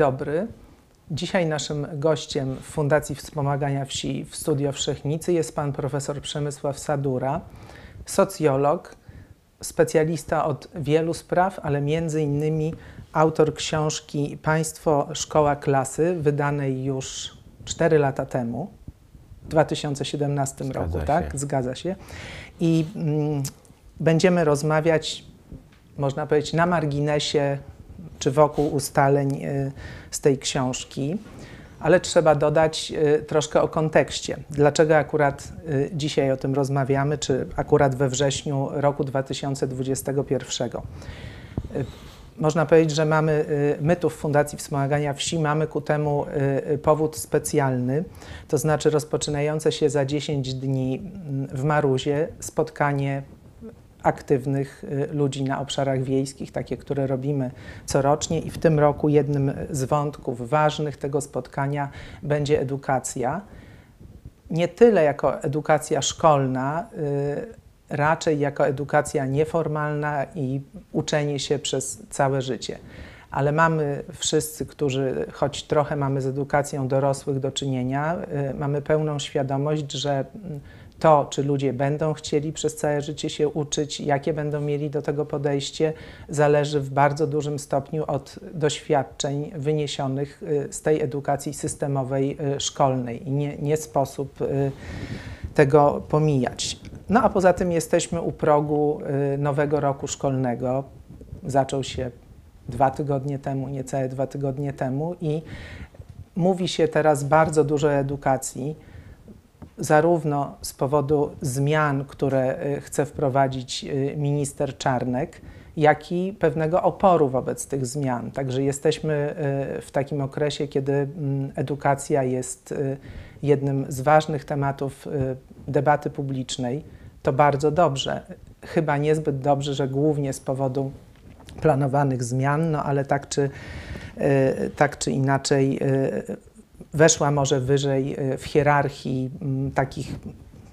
dobry. Dzisiaj naszym gościem w Fundacji Wspomagania Wsi w studio Wszechnicy jest pan profesor Przemysław Sadura, socjolog, specjalista od wielu spraw, ale między innymi autor książki Państwo Szkoła Klasy, wydanej już 4 lata temu, w 2017 roku, tak? Zgadza się. I będziemy rozmawiać, można powiedzieć, na marginesie czy wokół ustaleń z tej książki, ale trzeba dodać troszkę o kontekście. Dlaczego akurat dzisiaj o tym rozmawiamy, czy akurat we wrześniu roku 2021? Można powiedzieć, że mamy, my tu w Fundacji Wspomagania Wsi mamy ku temu powód specjalny, to znaczy rozpoczynające się za 10 dni w Maruzie spotkanie aktywnych ludzi na obszarach wiejskich, takie, które robimy corocznie, i w tym roku jednym z wątków ważnych tego spotkania będzie edukacja. Nie tyle jako edukacja szkolna, raczej jako edukacja nieformalna i uczenie się przez całe życie. Ale mamy wszyscy, którzy choć trochę mamy z edukacją dorosłych do czynienia, mamy pełną świadomość, że to, czy ludzie będą chcieli przez całe życie się uczyć, jakie będą mieli do tego podejście, zależy w bardzo dużym stopniu od doświadczeń wyniesionych z tej edukacji systemowej szkolnej i nie sposób tego pomijać. No a poza tym jesteśmy u progu nowego roku szkolnego. Zaczął się 2 tygodnie temu, niecałe 2 tygodnie temu, i mówi się teraz bardzo dużo o edukacji, zarówno z powodu zmian, które chce wprowadzić minister Czarnek, jak i pewnego oporu wobec tych zmian. Także jesteśmy w takim okresie, kiedy edukacja jest jednym z ważnych tematów debaty publicznej. To bardzo dobrze, chyba niezbyt dobrze, że głównie z powodu planowanych zmian, no ale tak czy inaczej weszła może wyżej w hierarchii takich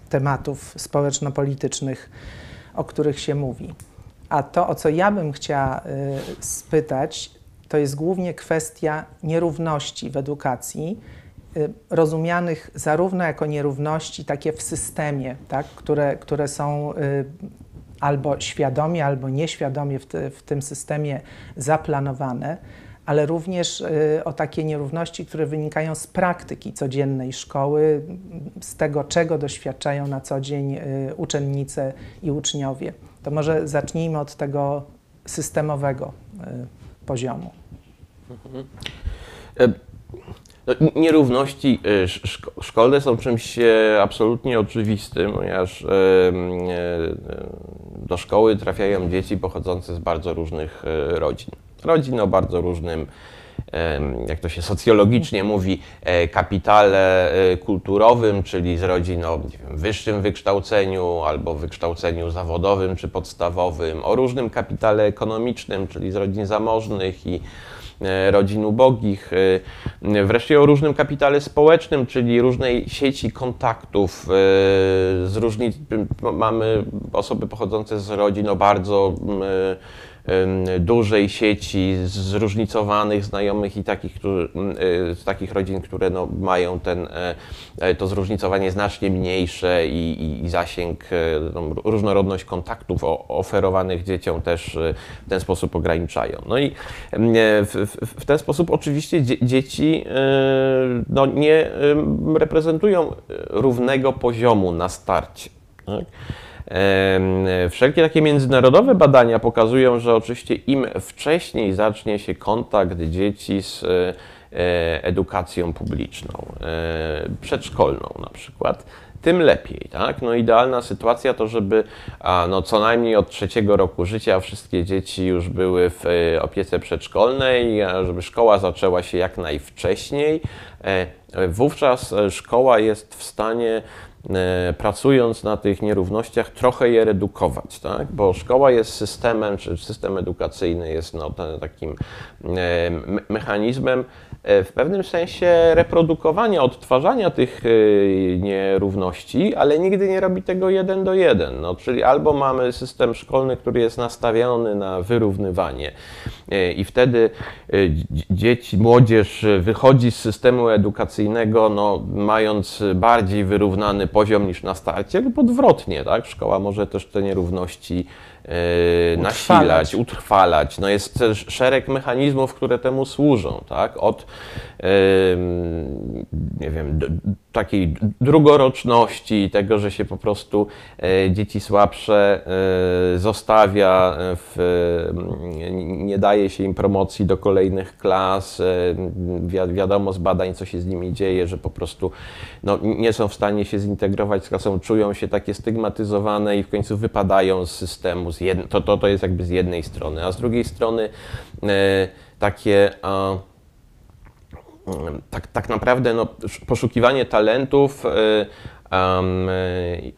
tematów społeczno-politycznych, o których się mówi. A to, o co ja bym chciała spytać, to jest głównie kwestia nierówności w edukacji, rozumianych zarówno jako nierówności takie w systemie, tak, które są albo świadomie, albo nieświadomie w tym systemie zaplanowane, ale również o takie nierówności, które wynikają z praktyki codziennej szkoły, z tego, czego doświadczają na co dzień uczennice i uczniowie. To może zacznijmy od tego systemowego poziomu. Nierówności szkolne są czymś absolutnie oczywistym, ponieważ do szkoły trafiają dzieci pochodzące z bardzo różnych rodzin. Rodzin o bardzo różnym, jak to się socjologicznie mówi, kapitale kulturowym, czyli z rodzin o, nie wiem, wyższym wykształceniu albo wykształceniu zawodowym czy podstawowym, o różnym kapitale ekonomicznym, czyli z rodzin zamożnych i rodzin ubogich, wreszcie o różnym kapitale społecznym, czyli różnej sieci kontaktów. Mamy osoby pochodzące z rodzin o bardzo dużej sieci zróżnicowanych znajomych i takich rodzin, które no mają to zróżnicowanie znacznie mniejsze i zasięg, różnorodność kontaktów oferowanych dzieciom też w ten sposób ograniczają. No i w ten sposób oczywiście dzieci no nie reprezentują równego poziomu na starcie. Tak? Wszelkie takie międzynarodowe badania pokazują, że oczywiście im wcześniej zacznie się kontakt dzieci z edukacją publiczną, przedszkolną na przykład, tym lepiej, tak? No idealna sytuacja to, żeby no, co najmniej od 3. roku życia wszystkie dzieci już były w opiece przedszkolnej, żeby szkoła zaczęła się jak najwcześniej. Wówczas szkoła jest w stanie, pracując na tych nierównościach, trochę je redukować, tak? Bo szkoła jest systemem, czy system edukacyjny jest no, takim mechanizmem w pewnym sensie reprodukowania, odtwarzania tych nierówności, ale nigdy nie robi tego 1 do 1. No, czyli albo mamy system szkolny, który jest nastawiony na wyrównywanie i wtedy dzieci, młodzież wychodzi z systemu edukacyjnego, no, mając bardziej wyrównany poziom niż na starcie, lub odwrotnie, tak? Szkoła może też te nierówności nasilać, utrwalać. No jest też szereg mechanizmów, które temu służą, tak? Od nie wiem, takiej drugoroczności, tego, że się po prostu dzieci słabsze zostawia, nie daje się im promocji do kolejnych klas. Wiadomo z badań, co się z nimi dzieje, że po prostu no, nie są w stanie się zintegrować z klasą, czują się takie stygmatyzowane i w końcu wypadają z systemu. To jest jakby z jednej strony, a z drugiej strony takie... Tak naprawdę no, poszukiwanie talentów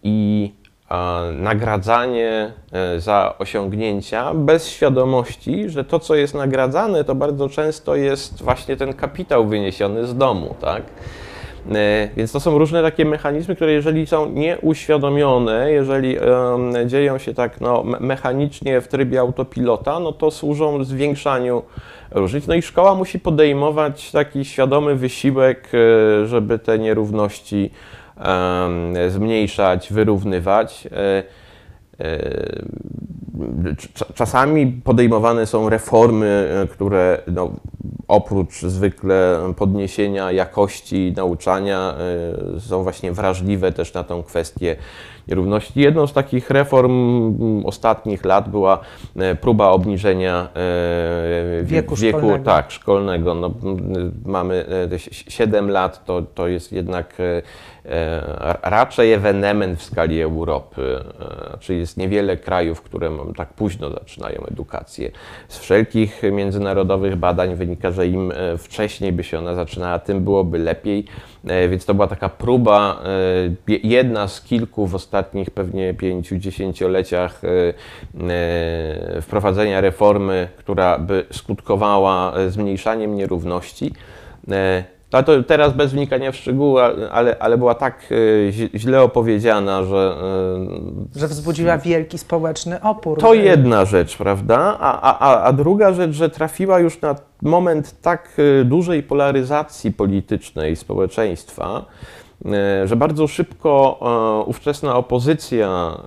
i nagradzanie za osiągnięcia bez świadomości, że to, co jest nagradzane, to bardzo często jest właśnie ten kapitał wyniesiony z domu, tak? Więc to są różne takie mechanizmy, które jeżeli są nieuświadomione, jeżeli dzieją się tak no, mechanicznie w trybie autopilota, no to służą zwiększaniu różnic. No i szkoła musi podejmować taki świadomy wysiłek, żeby te nierówności zmniejszać, wyrównywać. Czasami podejmowane są reformy, które no, oprócz zwykle podniesienia jakości nauczania są właśnie wrażliwe też na tą kwestię nierówności. Jedną z takich reform ostatnich lat była próba obniżenia wieku szkolnego. Tak, szkolnego. No, mamy 7 lat, to jest jednak raczej ewenement w skali Europy, czyli jest niewiele krajów, które tak późno zaczynają edukację. Z wszelkich międzynarodowych badań wynika, że im wcześniej by się ona zaczynała, tym byłoby lepiej, więc to była taka próba, jedna z kilku w ostatnich pewnie 5–10 latach wprowadzenia reformy, która by skutkowała zmniejszaniem nierówności. No to teraz bez wnikania w szczegóły, ale była tak źle opowiedziana, że... Że wzbudziła wielki społeczny opór. To jedna rzecz, prawda? A druga rzecz, że trafiła już na moment tak dużej polaryzacji politycznej społeczeństwa, że bardzo szybko ówczesna opozycja,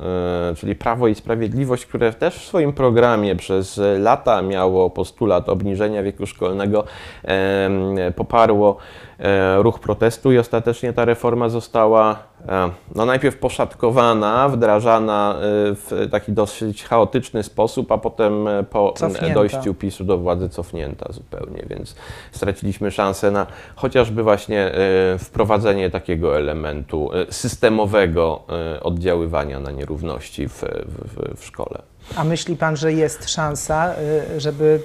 czyli Prawo i Sprawiedliwość, które też w swoim programie przez lata miało postulat obniżenia wieku szkolnego, poparło ruch protestu i ostatecznie ta reforma została no, najpierw poszatkowana, wdrażana w taki dosyć chaotyczny sposób, a potem po dojściu PiS-u do władzy cofnięta zupełnie, więc straciliśmy szansę na chociażby właśnie wprowadzenie takiego elementu systemowego oddziaływania na nierówności w szkole. A myśli pan, że jest szansa, żeby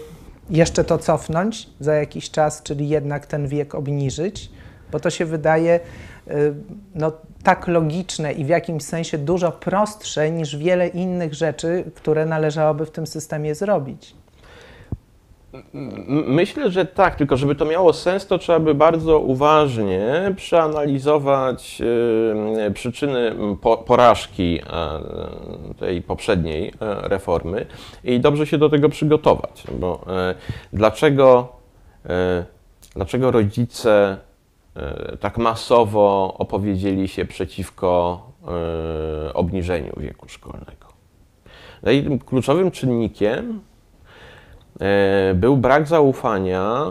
jeszcze to cofnąć za jakiś czas, czyli jednak ten wiek obniżyć? Bo to się wydaje no, tak logiczne i w jakimś sensie dużo prostsze niż wiele innych rzeczy, które należałoby w tym systemie zrobić. Myślę, że tak, tylko żeby to miało sens, to trzeba by bardzo uważnie przeanalizować przyczyny porażki tej poprzedniej reformy i dobrze się do tego przygotować. Bo dlaczego rodzice tak masowo opowiedzieli się przeciwko obniżeniu wieku szkolnego? No i tym kluczowym czynnikiem był brak zaufania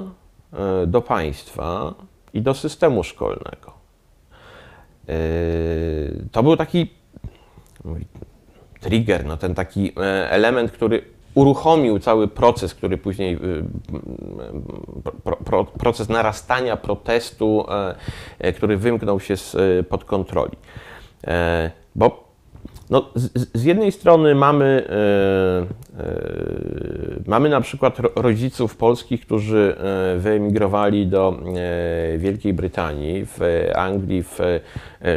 do państwa i do systemu szkolnego. To był taki trigger, no ten taki element, który uruchomił cały proces, który później, proces narastania protestu, który wymknął się spod kontroli. Bo no, z jednej strony mamy na przykład rodziców polskich, którzy wyemigrowali do Wielkiej Brytanii, w Anglii, w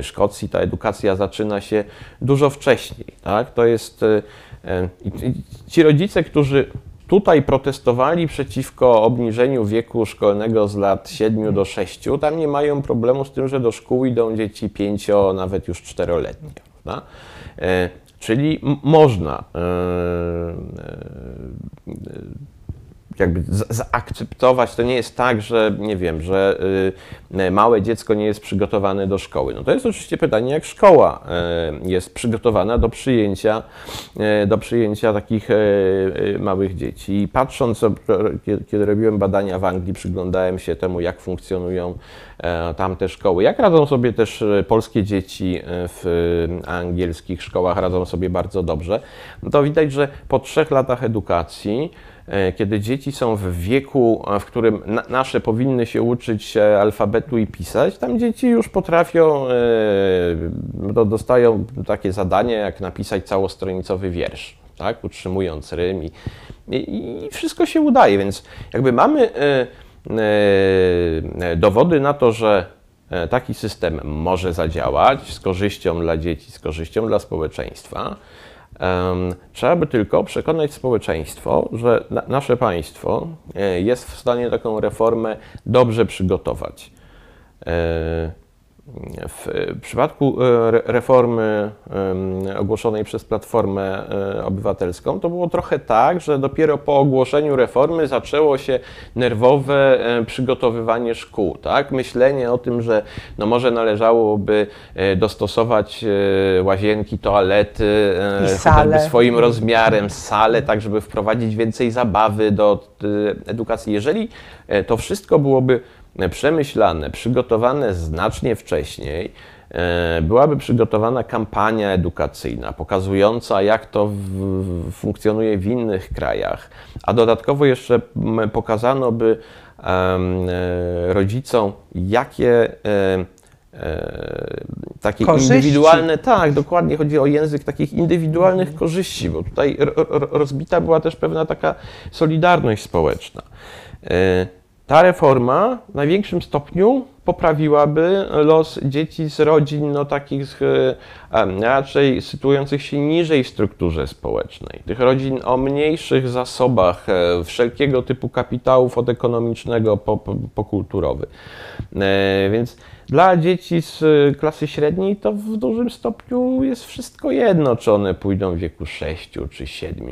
Szkocji. Ta edukacja zaczyna się dużo wcześniej. Tak? To jest ci rodzice, którzy Tutaj protestowali przeciwko obniżeniu wieku szkolnego z lat 7 do 6. Tam nie mają problemu z tym, że do szkół idą dzieci 5-, nawet już 4-letnie. Prawda? Czyli można jakby zaakceptować, to nie jest tak, że nie wiem, że małe dziecko nie jest przygotowane do szkoły. No to jest oczywiście pytanie, jak szkoła jest przygotowana do przyjęcia takich małych dzieci. I patrząc, kiedy robiłem badania w Anglii, przyglądałem się temu, jak funkcjonują tamte szkoły, jak radzą sobie też polskie dzieci w angielskich szkołach, radzą sobie bardzo dobrze. No to widać, że po 3 latach edukacji, kiedy dzieci są w wieku, w którym nasze powinny się uczyć alfabetu i pisać, tam dzieci już potrafią, dostają takie zadanie, jak napisać całostronicowy wiersz, tak? Utrzymując rym i wszystko się udaje, więc jakby mamy dowody na to, że taki system może zadziałać z korzyścią dla dzieci, z korzyścią dla społeczeństwa. Trzeba by tylko przekonać społeczeństwo, że nasze państwo jest w stanie taką reformę dobrze przygotować. W przypadku reformy ogłoszonej przez Platformę Obywatelską to było trochę tak, że dopiero po ogłoszeniu reformy zaczęło się nerwowe przygotowywanie szkół, tak? Myślenie o tym, że no może należałoby dostosować łazienki, toalety swoim rozmiarem, salę, tak żeby wprowadzić więcej zabawy do edukacji. Jeżeli to wszystko byłoby przemyślane, przygotowane znacznie wcześniej, byłaby przygotowana kampania edukacyjna pokazująca, jak to funkcjonuje w innych krajach, a dodatkowo jeszcze pokazano by rodzicom, jakie takie korzyści. Indywidualne, tak, dokładnie chodzi o język takich indywidualnych korzyści, bo tutaj rozbita była też pewna taka solidarność społeczna. Ta reforma w największym stopniu poprawiłaby los dzieci z rodzin, no takich raczej sytuujących się niżej w strukturze społecznej. Tych rodzin o mniejszych zasobach wszelkiego typu kapitałów, od ekonomicznego po kulturowy. Więc dla dzieci z klasy średniej to w dużym stopniu jest wszystko jedno, czy one pójdą w wieku 6 czy 7.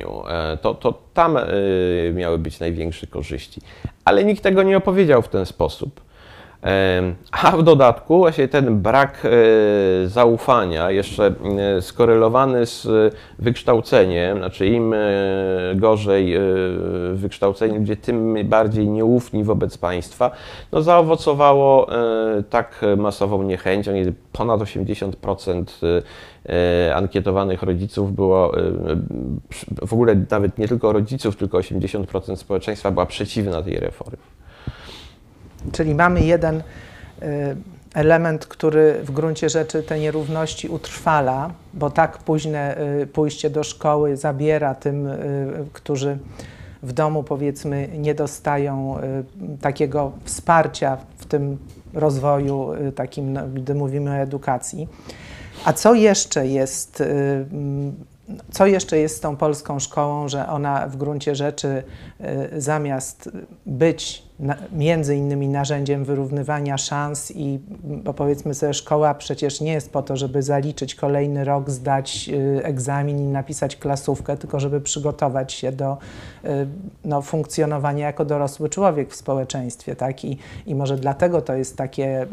To tam miały być największe korzyści. Ale nikt tego nie opowiedział w ten sposób. A w dodatku właśnie ten brak zaufania, jeszcze skorelowany z wykształceniem, znaczy im gorzej wykształceni ludzie, tym bardziej nieufni wobec państwa, no zaowocowało tak masową niechęcią, kiedy ponad 80% ankietowanych rodziców było, w ogóle nawet nie tylko rodziców, tylko 80% społeczeństwa była przeciwna tej reformie. Czyli mamy jeden element, który w gruncie rzeczy te nierówności utrwala, bo tak późne pójście do szkoły zabiera tym, którzy w domu powiedzmy nie dostają takiego wsparcia w tym rozwoju takim, gdy mówimy o edukacji. A co jeszcze jest z tą polską szkołą, że ona w gruncie rzeczy zamiast być między innymi narzędziem wyrównywania szans i bo powiedzmy sobie, szkoła przecież nie jest po to, żeby zaliczyć kolejny rok, zdać egzamin i napisać klasówkę, tylko żeby przygotować się do funkcjonowania jako dorosły człowiek w społeczeństwie, tak? I może dlatego to jest takie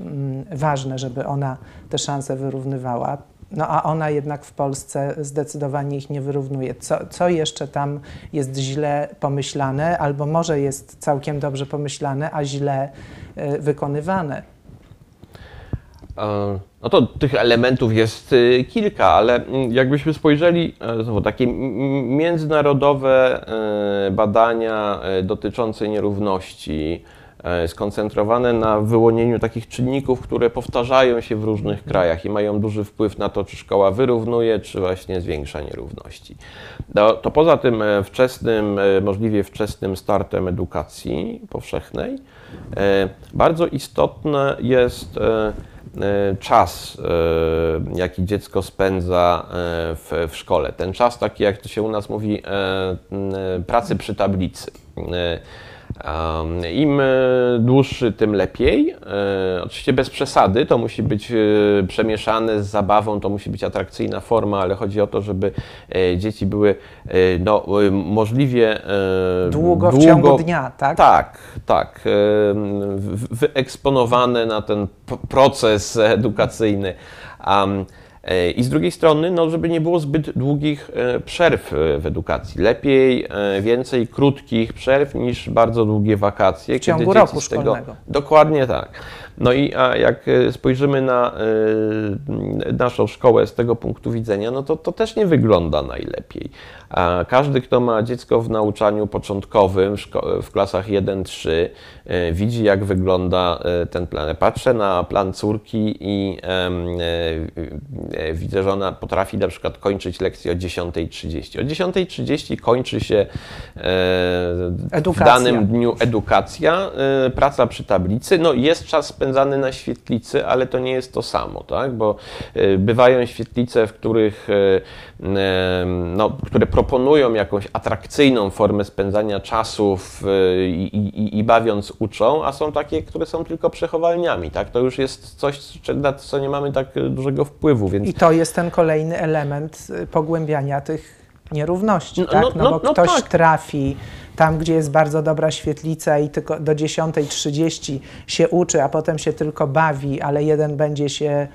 ważne, żeby ona te szanse wyrównywała. No a ona jednak w Polsce zdecydowanie ich nie wyrównuje. Co jeszcze tam jest źle pomyślane, albo może jest całkiem dobrze pomyślane, a źle wykonywane? No to tych elementów jest kilka, ale jakbyśmy spojrzeli, znowu takie międzynarodowe badania dotyczące nierówności, skoncentrowane na wyłonieniu takich czynników, które powtarzają się w różnych krajach i mają duży wpływ na to, czy szkoła wyrównuje, czy właśnie zwiększa nierówności. To poza tym możliwie wczesnym startem edukacji powszechnej bardzo istotne jest czas, jaki dziecko spędza w szkole. Ten czas taki, jak to się u nas mówi, pracy przy tablicy. Im dłuższy, tym lepiej. Oczywiście bez przesady, to musi być przemieszane z zabawą, to musi być atrakcyjna forma, ale chodzi o to, żeby dzieci były możliwie długo w ciągu dnia, tak? Tak, tak. Wyeksponowane na ten proces edukacyjny. I z drugiej strony, no, żeby nie było zbyt długich przerw w edukacji. Lepiej więcej krótkich przerw niż bardzo długie wakacje. W ciągu roku szkolnego. Dokładnie tak. No i jak spojrzymy na naszą szkołę z tego punktu widzenia, no to też nie wygląda najlepiej. Każdy, kto ma dziecko w nauczaniu początkowym w klasach 1-3, widzi, jak wygląda ten plan. Patrzę na plan córki i widzę, że ona potrafi na przykład kończyć lekcję o 10:30. O 10:30 kończy się w danym dniu edukacja, praca przy tablicy. No, jest czas spędzany na świetlicy, ale to nie jest to samo, tak? Bo bywają świetlice, w których, no, które proponują jakąś atrakcyjną formę spędzania czasów i bawiąc uczą, a są takie, które są tylko przechowalniami, tak? To już jest coś, na co nie mamy tak dużego wpływu, więc... I to jest ten kolejny element pogłębiania tych nierówności, no, tak? No bo ktoś tak trafi tam, gdzie jest bardzo dobra świetlica i tylko do 10:30 się uczy, a potem się tylko bawi, ale jeden będzie się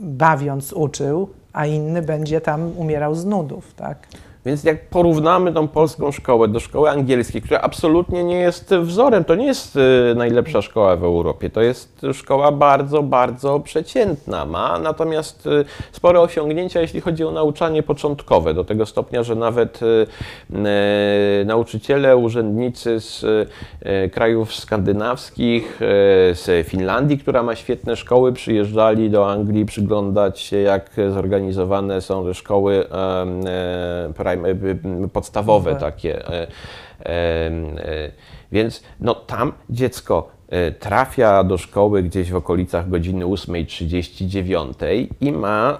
bawiąc uczył, a inny będzie tam umierał z nudów, tak? Więc jak porównamy tą polską szkołę do szkoły angielskiej, która absolutnie nie jest wzorem, to nie jest najlepsza szkoła w Europie, to jest szkoła bardzo, bardzo przeciętna. Ma natomiast spore osiągnięcia, jeśli chodzi o nauczanie początkowe, do tego stopnia, że nawet nauczyciele, urzędnicy z krajów skandynawskich, z Finlandii, która ma świetne szkoły, przyjeżdżali do Anglii przyglądać się, jak zorganizowane są te szkoły podstawowe takie, więc no, tam dziecko trafia do szkoły gdzieś w okolicach godziny 8:30-9:00 i ma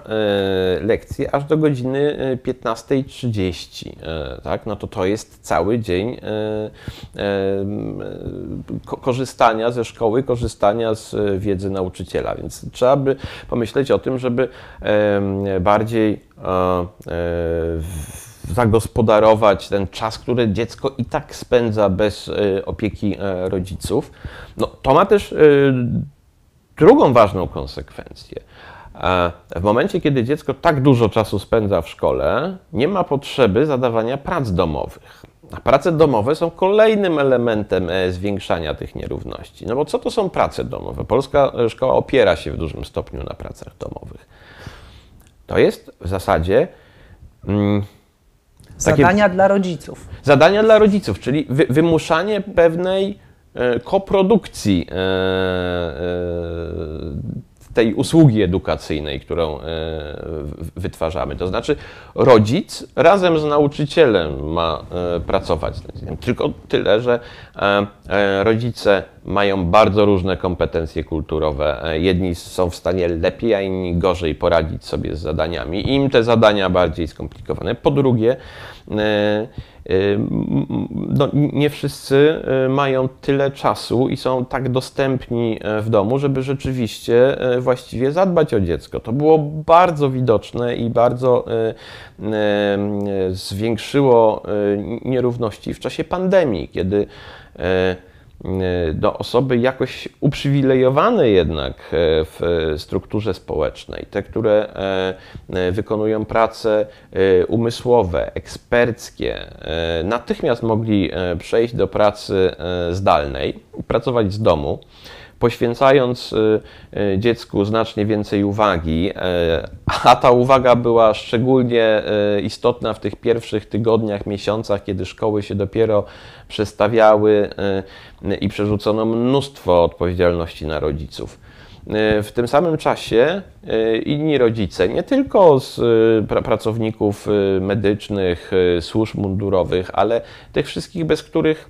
lekcję aż do godziny 15:30, tak? No to jest cały dzień korzystania ze szkoły, korzystania z wiedzy nauczyciela, więc trzeba by pomyśleć o tym, żeby bardziej zagospodarować ten czas, który dziecko i tak spędza bez opieki rodziców. No, to ma też drugą ważną konsekwencję. W momencie, kiedy dziecko tak dużo czasu spędza w szkole, nie ma potrzeby zadawania prac domowych. A prace domowe są kolejnym elementem zwiększania tych nierówności. No bo co to są prace domowe? Polska szkoła opiera się w dużym stopniu na pracach domowych. To jest w zasadzie zadania dla rodziców. Zadania dla rodziców, czyli wymuszanie pewnej koprodukcji tej usługi edukacyjnej, którą wytwarzamy. To znaczy rodzic razem z nauczycielem ma pracować. Tylko tyle, że rodzice mają bardzo różne kompetencje kulturowe. Jedni są w stanie lepiej, a inni gorzej poradzić sobie z zadaniami. Im te zadania bardziej skomplikowane. Po drugie, no, nie wszyscy mają tyle czasu i są tak dostępni w domu, żeby rzeczywiście właściwie zadbać o dziecko. To było bardzo widoczne i bardzo zwiększyło nierówności w czasie pandemii, kiedy do osoby jakoś uprzywilejowane jednak w strukturze społecznej, te, które wykonują prace umysłowe, eksperckie, natychmiast mogli przejść do pracy zdalnej, pracować z domu, poświęcając dziecku znacznie więcej uwagi, a ta uwaga była szczególnie istotna w tych pierwszych tygodniach, miesiącach, kiedy szkoły się dopiero przestawiały i przerzucono mnóstwo odpowiedzialności na rodziców. W tym samym czasie inni rodzice, nie tylko z pracowników medycznych, służb mundurowych, ale tych wszystkich, bez których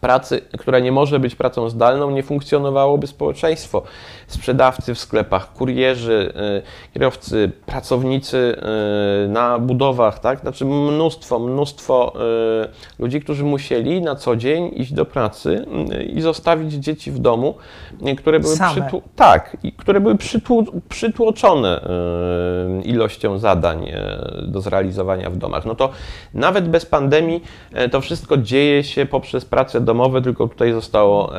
pracy, która nie może być pracą zdalną, nie funkcjonowałoby społeczeństwo. Sprzedawcy w sklepach, kurierzy, kierowcy, pracownicy na budowach, tak? Znaczy mnóstwo ludzi, którzy musieli na co dzień iść do pracy i zostawić dzieci w domu, które były, przytłoczone ilością zadań do zrealizowania w domach. No to nawet bez pandemii to wszystko dzieje się poprzez pracę domowe, tylko tutaj zostało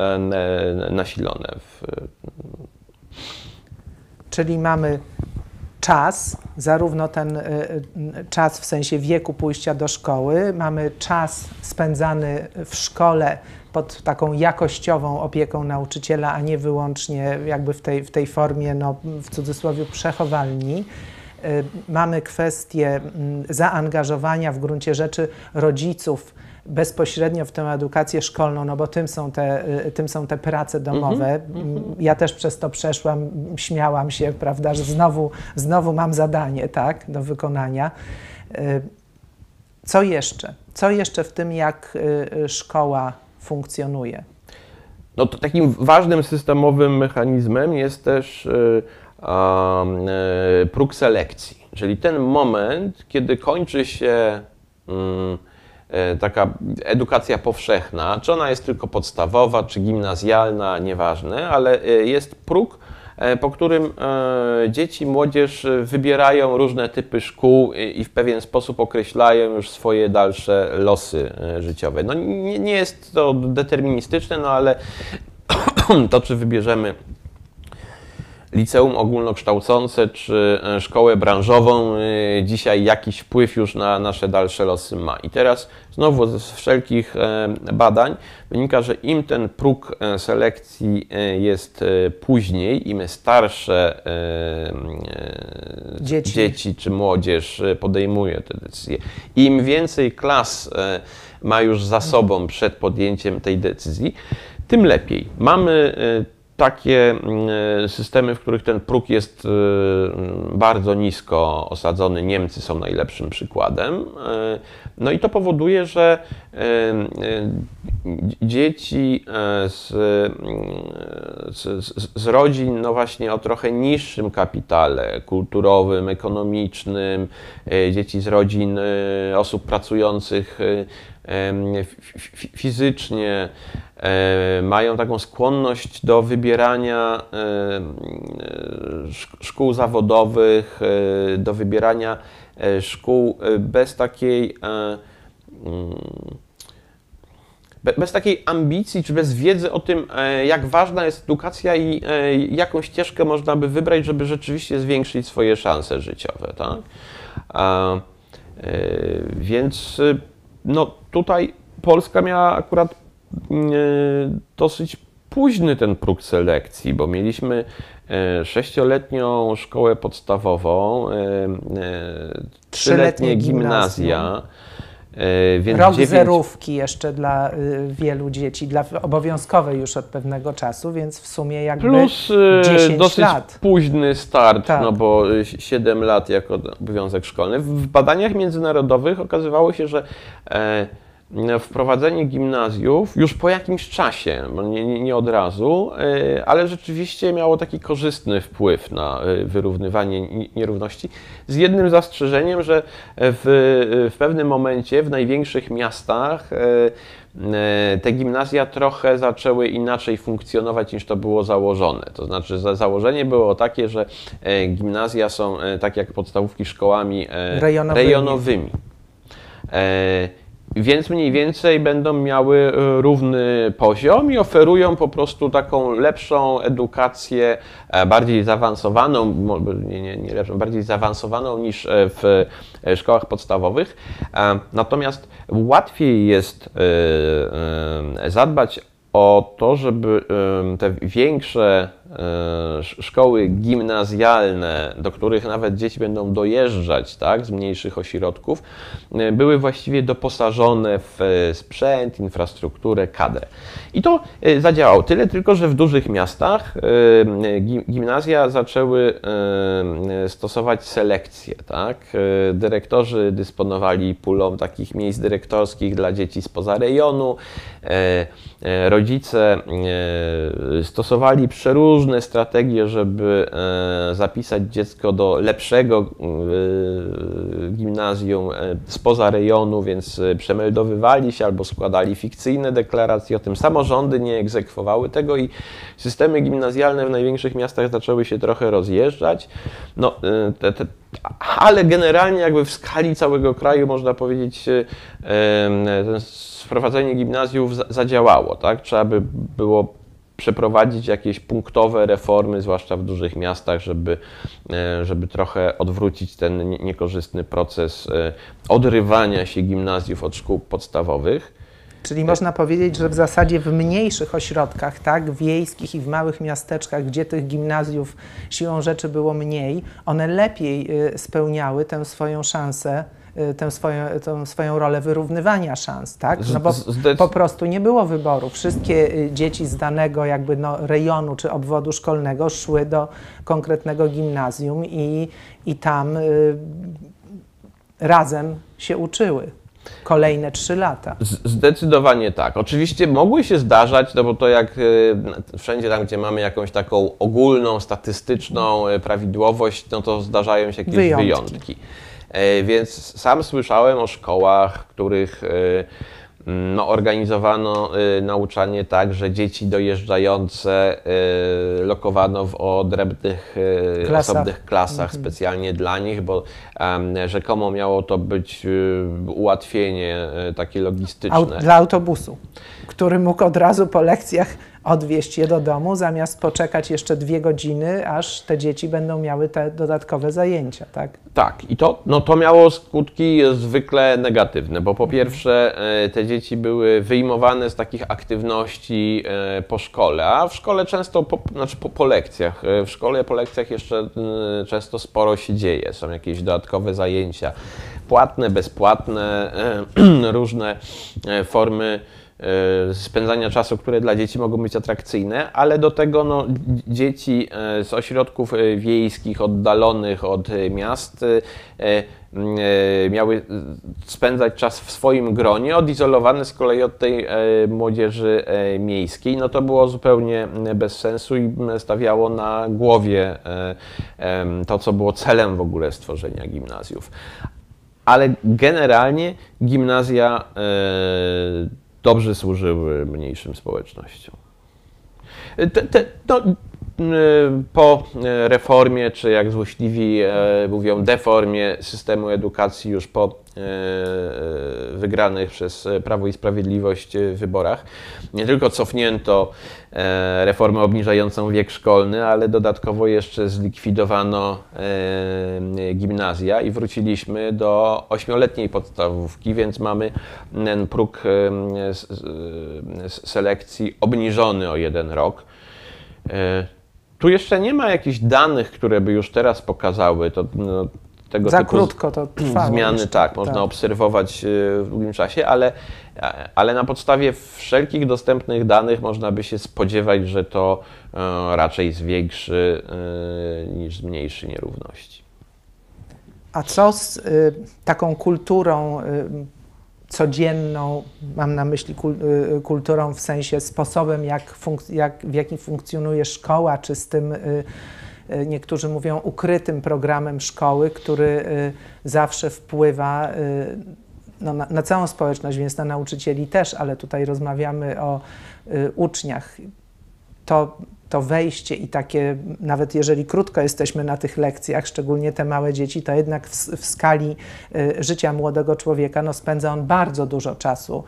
nasilone. Czyli mamy czas, zarówno ten czas w sensie wieku pójścia do szkoły, mamy czas spędzany w szkole pod taką jakościową opieką nauczyciela, a nie wyłącznie jakby w tej formie, no, w cudzysłowie, przechowalni. Mamy kwestię zaangażowania w gruncie rzeczy rodziców bezpośrednio w tę edukację szkolną, no bo tym są te prace domowe. Ja też przez to przeszłam, śmiałam się, prawda, że znowu mam zadanie, tak, do wykonania. Co jeszcze? Co jeszcze w tym, jak szkoła funkcjonuje? No to takim ważnym systemowym mechanizmem jest też próg selekcji, czyli ten moment, kiedy kończy się taka edukacja powszechna, czy ona jest tylko podstawowa, czy gimnazjalna, nieważne, ale jest próg, po którym dzieci, młodzież wybierają różne typy szkół i w pewien sposób określają już swoje dalsze losy życiowe. No nie jest to deterministyczne, no ale to, czy wybierzemy liceum ogólnokształcące czy szkołę branżową, dzisiaj jakiś wpływ już na nasze dalsze losy ma. I teraz znowu ze wszelkich badań wynika, że im ten próg selekcji jest później, im starsze dzieci czy młodzież podejmuje te decyzje, im więcej klas ma już za sobą przed podjęciem tej decyzji, tym lepiej. Mamy takie systemy, w których ten próg jest bardzo nisko osadzony. Niemcy są najlepszym przykładem. No i to powoduje, że dzieci z rodzin, no właśnie, o trochę niższym kapitale kulturowym, ekonomicznym, dzieci z rodzin osób pracujących fizycznie, mają taką skłonność do wybierania szkół zawodowych, do wybierania szkół bez takiej ambicji, czy bez wiedzy o tym, jak ważna jest edukacja i jaką ścieżkę można by wybrać, żeby rzeczywiście zwiększyć swoje szanse życiowe, tak? Więc no tutaj Polska miała akurat dosyć późny ten próg selekcji, bo mieliśmy 6-letnią szkołę podstawową, 3-letnie gimnazja. Więc rok zerówki jeszcze dla wielu dzieci, dla obowiązkowej już od pewnego czasu, więc w sumie jakby plus 10 dosyć lat. Późny start, tak. No bo 7 lat jako obowiązek szkolny. W badaniach międzynarodowych okazywało się, że wprowadzenie gimnazjów już po jakimś czasie, nie od razu, ale rzeczywiście miało taki korzystny wpływ na wyrównywanie nierówności. Z jednym zastrzeżeniem, że w pewnym momencie w największych miastach te gimnazja trochę zaczęły inaczej funkcjonować, niż to było założone. To znaczy założenie było takie, że gimnazja są, tak jak podstawówki, szkołami rejonowymi. Więc mniej więcej będą miały równy poziom i oferują po prostu taką lepszą edukację, bardziej zaawansowaną, nie lepszą, bardziej zaawansowaną niż w szkołach podstawowych. Natomiast łatwiej jest zadbać o to, żeby te większe szkoły gimnazjalne, do których nawet dzieci będą dojeżdżać, tak, z mniejszych ośrodków, były właściwie doposażone w sprzęt, infrastrukturę, kadrę. I to zadziałało. Tyle tylko, że w dużych miastach gimnazja zaczęły stosować selekcję, tak? Dyrektorzy dysponowali pulą takich miejsc dyrektorskich dla dzieci spoza rejonu. Rodzice stosowali przeróżne strategie, żeby zapisać dziecko do lepszego gimnazjum spoza rejonu, więc przemeldowywali się albo składali fikcyjne deklaracje o tym. Samorządy nie egzekwowały tego i systemy gimnazjalne w największych miastach zaczęły się trochę rozjeżdżać. No, ale generalnie jakby w skali całego kraju można powiedzieć, wprowadzenie gimnazjów zadziałało, tak? Trzeba by było przeprowadzić jakieś punktowe reformy, zwłaszcza w dużych miastach, żeby trochę odwrócić ten niekorzystny proces odrywania się gimnazjów od szkół podstawowych. Czyli można powiedzieć, że w zasadzie w mniejszych ośrodkach, tak, wiejskich i w małych miasteczkach, gdzie tych gimnazjów siłą rzeczy było mniej, one lepiej spełniały tę swoją szansę, tę swoją rolę wyrównywania szans, tak? No bo po prostu nie było wyboru. Wszystkie dzieci z danego jakby no rejonu czy obwodu szkolnego szły do konkretnego gimnazjum i tam razem się uczyły. Kolejne 3 lata. Zdecydowanie tak. Oczywiście mogły się zdarzać, no bo to jak wszędzie tam, gdzie mamy jakąś taką ogólną, statystyczną prawidłowość, no to zdarzają się jakieś wyjątki. Więc sam słyszałem o szkołach, których no, organizowano nauczanie tak, że dzieci dojeżdżające lokowano w odrębnych osobnych klasach specjalnie dla nich, bo rzekomo miało to być ułatwienie takie logistyczne. Dla autobusu, który mógł od razu po lekcjach odwieźć je do domu, zamiast poczekać jeszcze 2 godziny, aż te dzieci będą miały te dodatkowe zajęcia, tak? Tak. I to, no, to miało skutki zwykle negatywne, bo po pierwsze te dzieci były wyjmowane z takich aktywności po szkole, a w szkole często, znaczy po lekcjach, w szkole po lekcjach jeszcze często sporo się dzieje, są jakieś dodatkowe zajęcia, płatne, bezpłatne, różne formy spędzania czasu, które dla dzieci mogą być atrakcyjne, ale do tego no, dzieci z ośrodków wiejskich, oddalonych od miast miały spędzać czas w swoim gronie, odizolowane z kolei od tej młodzieży miejskiej. No to było zupełnie bez sensu i stawiało na głowie to, co było celem w ogóle stworzenia gimnazjów. Ale generalnie gimnazja dobrze służyły mniejszym społecznościom. Po reformie, czy jak złośliwi mówią, deformie systemu edukacji już po wygranych przez Prawo i Sprawiedliwość wyborach, nie tylko cofnięto reformę obniżającą wiek szkolny, ale dodatkowo jeszcze zlikwidowano gimnazja i wróciliśmy do 8-letniej podstawówki, więc mamy ten próg selekcji obniżony o 1 rok. Tu jeszcze nie ma jakichś danych, które by już teraz pokazały to, no, tego za typu krótko to trwało zmiany, jeszcze, tak, można obserwować w długim czasie, ale na podstawie wszelkich dostępnych danych można by się spodziewać, że to raczej zwiększy niż zmniejszy nierówności. A co z taką kulturą codzienną, mam na myśli kulturą w sensie sposobem, w jaki funkcjonuje szkoła, czy z tym, niektórzy mówią, ukrytym programem szkoły, który zawsze wpływa no, na całą społeczność, więc na nauczycieli też, ale tutaj rozmawiamy o uczniach. To wejście i takie, nawet jeżeli krótko jesteśmy na tych lekcjach, szczególnie te małe dzieci, to jednak w skali życia młodego człowieka no, spędza on bardzo dużo czasu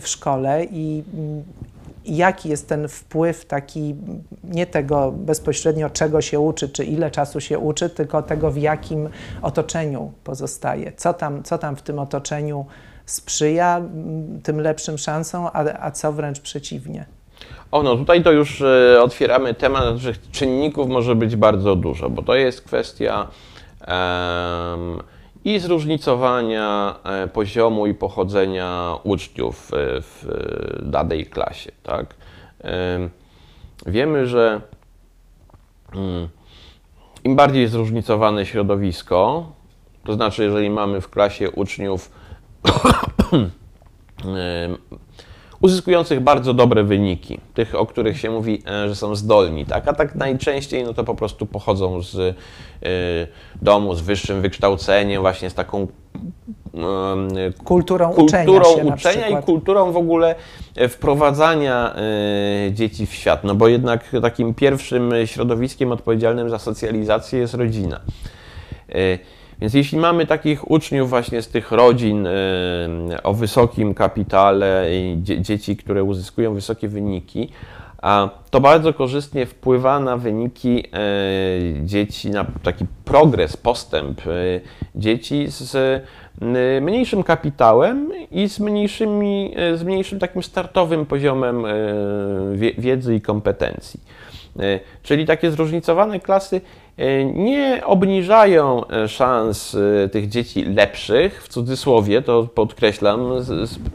w szkole i jaki jest ten wpływ taki, nie tego bezpośrednio czego się uczy, czy ile czasu się uczy, tylko tego w jakim otoczeniu pozostaje, co tam w tym otoczeniu sprzyja tym lepszym szansom, a co wręcz przeciwnie. O, no tutaj to już otwieramy temat, że czynników może być bardzo dużo, bo to jest kwestia i zróżnicowania poziomu i pochodzenia uczniów w danej klasie, tak? Wiemy, że im bardziej zróżnicowane środowisko, to znaczy, jeżeli mamy w klasie uczniów uzyskujących bardzo dobre wyniki, tych, o których się mówi, że są zdolni, tak? A tak najczęściej no to po prostu pochodzą z domu, z wyższym wykształceniem, właśnie z taką kulturą uczenia i kulturą w ogóle wprowadzania dzieci w świat, no bo jednak takim pierwszym środowiskiem odpowiedzialnym za socjalizację jest rodzina. Więc jeśli mamy takich uczniów właśnie z tych rodzin o wysokim kapitale, dzieci, które uzyskują wysokie wyniki, to bardzo korzystnie wpływa na wyniki dzieci, na taki progres, postęp dzieci z mniejszym kapitałem i z mniejszym takim startowym poziomem wiedzy i kompetencji. Czyli takie zróżnicowane klasy nie obniżają szans tych dzieci lepszych, w cudzysłowie, to podkreślam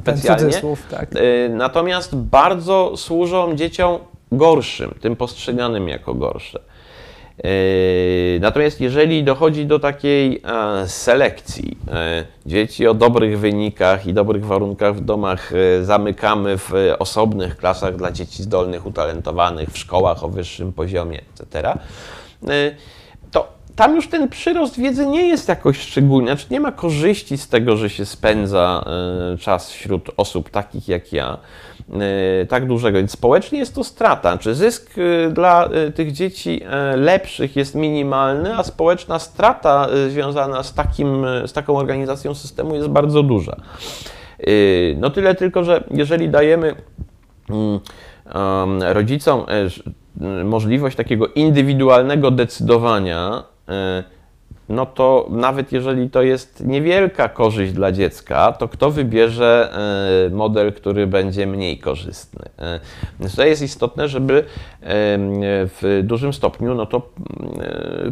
specjalnie, tak. Natomiast bardzo służą dzieciom gorszym, tym postrzeganym jako gorsze. Natomiast jeżeli dochodzi do takiej selekcji, dzieci o dobrych wynikach i dobrych warunkach w domach zamykamy w osobnych klasach dla dzieci zdolnych, utalentowanych, w szkołach o wyższym poziomie, etc., to tam już ten przyrost wiedzy nie jest jakoś szczególny, znaczy nie ma korzyści z tego, że się spędza czas wśród osób takich jak ja, tak dużego, więc społecznie jest to strata. Czy zysk dla tych dzieci lepszych jest minimalny, a społeczna strata związana z taką organizacją systemu jest bardzo duża. No tyle tylko, że jeżeli dajemy rodzicom możliwość takiego indywidualnego decydowania, no to nawet jeżeli to jest niewielka korzyść dla dziecka, to kto wybierze model, który będzie mniej korzystny? To jest istotne, żeby w dużym stopniu no to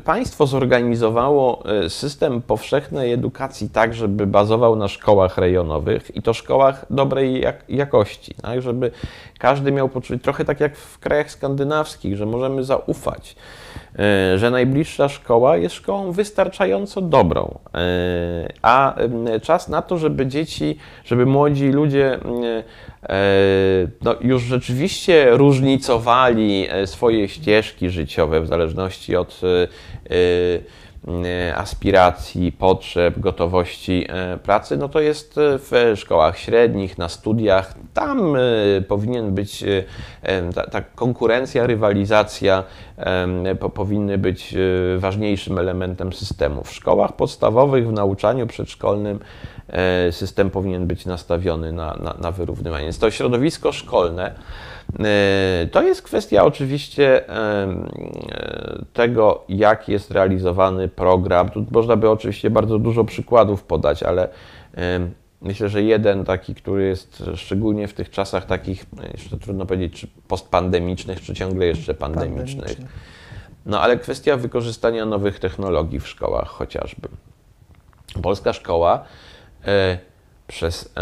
państwo zorganizowało system powszechnej edukacji tak, żeby bazował na szkołach rejonowych i to szkołach dobrej jakości, tak? Żeby każdy miał poczucie, trochę tak jak w krajach skandynawskich, że możemy zaufać, że najbliższa szkoła jest szkołą wystarczająco dobrą, a czas na to, żeby dzieci, żeby młodzi ludzie no, już rzeczywiście różnicowali swoje ścieżki życiowe w zależności od aspiracji, potrzeb, gotowości pracy, no to jest w szkołach średnich, na studiach. Tam powinien być ta konkurencja, rywalizacja powinny być ważniejszym elementem systemu. W szkołach podstawowych, w nauczaniu przedszkolnym system powinien być nastawiony na wyrównywanie. Więc to środowisko szkolne to jest kwestia oczywiście tego, jak jest realizowany program. Tu można by oczywiście bardzo dużo przykładów podać, ale myślę, że jeden taki, który jest szczególnie w tych czasach takich, jeszcze trudno powiedzieć, czy postpandemicznych, czy ciągle jeszcze pandemicznych. No ale kwestia wykorzystania nowych technologii w szkołach chociażby. Polska szkoła przez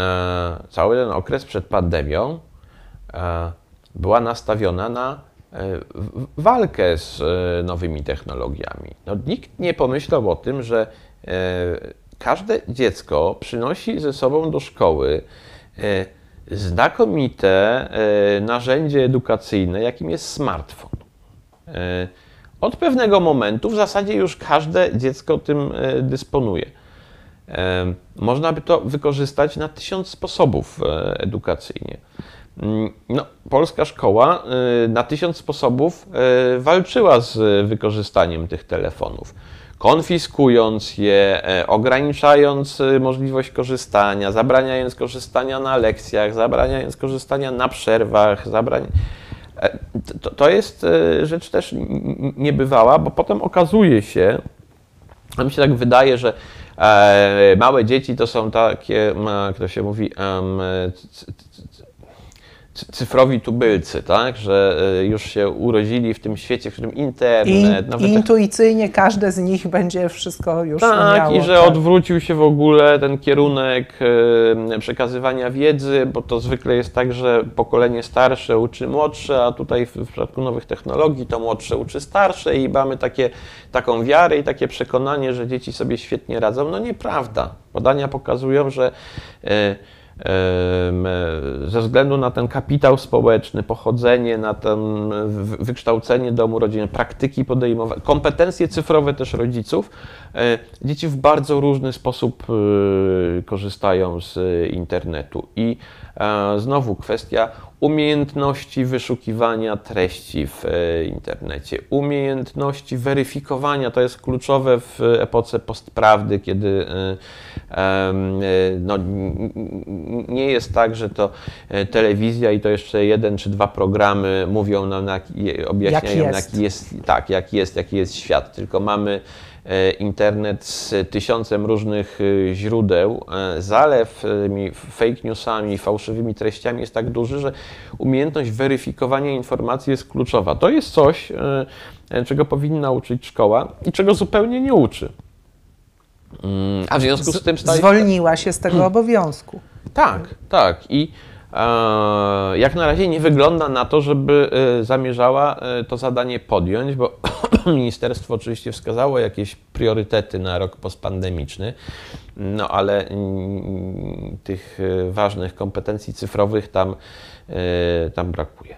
cały ten okres przed pandemią była nastawiona na walkę z nowymi technologiami. No, nikt nie pomyślał o tym, że każde dziecko przynosi ze sobą do szkoły znakomite narzędzie edukacyjne, jakim jest smartfon. Od pewnego momentu w zasadzie już każde dziecko tym dysponuje. Można by to wykorzystać na 1000 sposobów edukacyjnie. No, polska szkoła na 1000 sposobów walczyła z wykorzystaniem tych telefonów, konfiskując je, ograniczając możliwość korzystania, zabraniając korzystania na lekcjach, zabraniając korzystania na przerwach. To jest rzecz też niebywała, bo potem okazuje się, a mi się tak wydaje, że małe dzieci to są takie, jak to się mówi, cyfrowi tubylcy, tak? Że już się urodzili w tym świecie, w którym internet... Intuicyjnie każde z nich będzie wszystko już miało. I że tak. Odwrócił się w ogóle ten kierunek przekazywania wiedzy, bo to zwykle jest tak, że pokolenie starsze uczy młodsze, a tutaj w przypadku nowych technologii to młodsze uczy starsze i mamy taką wiarę i takie przekonanie, że dzieci sobie świetnie radzą. No nieprawda. Badania pokazują, że ze względu na ten kapitał społeczny, pochodzenie, na ten wykształcenie domu, rodziny, praktyki podejmowane, kompetencje cyfrowe też rodziców, dzieci w bardzo różny sposób korzystają z internetu. I znowu kwestia umiejętności wyszukiwania treści w internecie, umiejętności weryfikowania, to jest kluczowe w epoce postprawdy, kiedy no, nie jest tak, że to telewizja i to jeszcze jeden czy dwa programy mówią nam, objaśniają, jaki jest świat, tylko mamy internet z tysiącem różnych źródeł, zalew fake newsami, fałszywymi treściami jest tak duży, że umiejętność weryfikowania informacji jest kluczowa. To jest coś, czego powinna uczyć szkoła i czego zupełnie nie uczy. A w związku z tym... Zwolniła się z tego obowiązku. Tak, tak. I jak na razie nie wygląda na to, żeby zamierzała to zadanie podjąć, bo ministerstwo oczywiście wskazało jakieś priorytety na rok postpandemiczny, no ale tych ważnych kompetencji cyfrowych tam brakuje.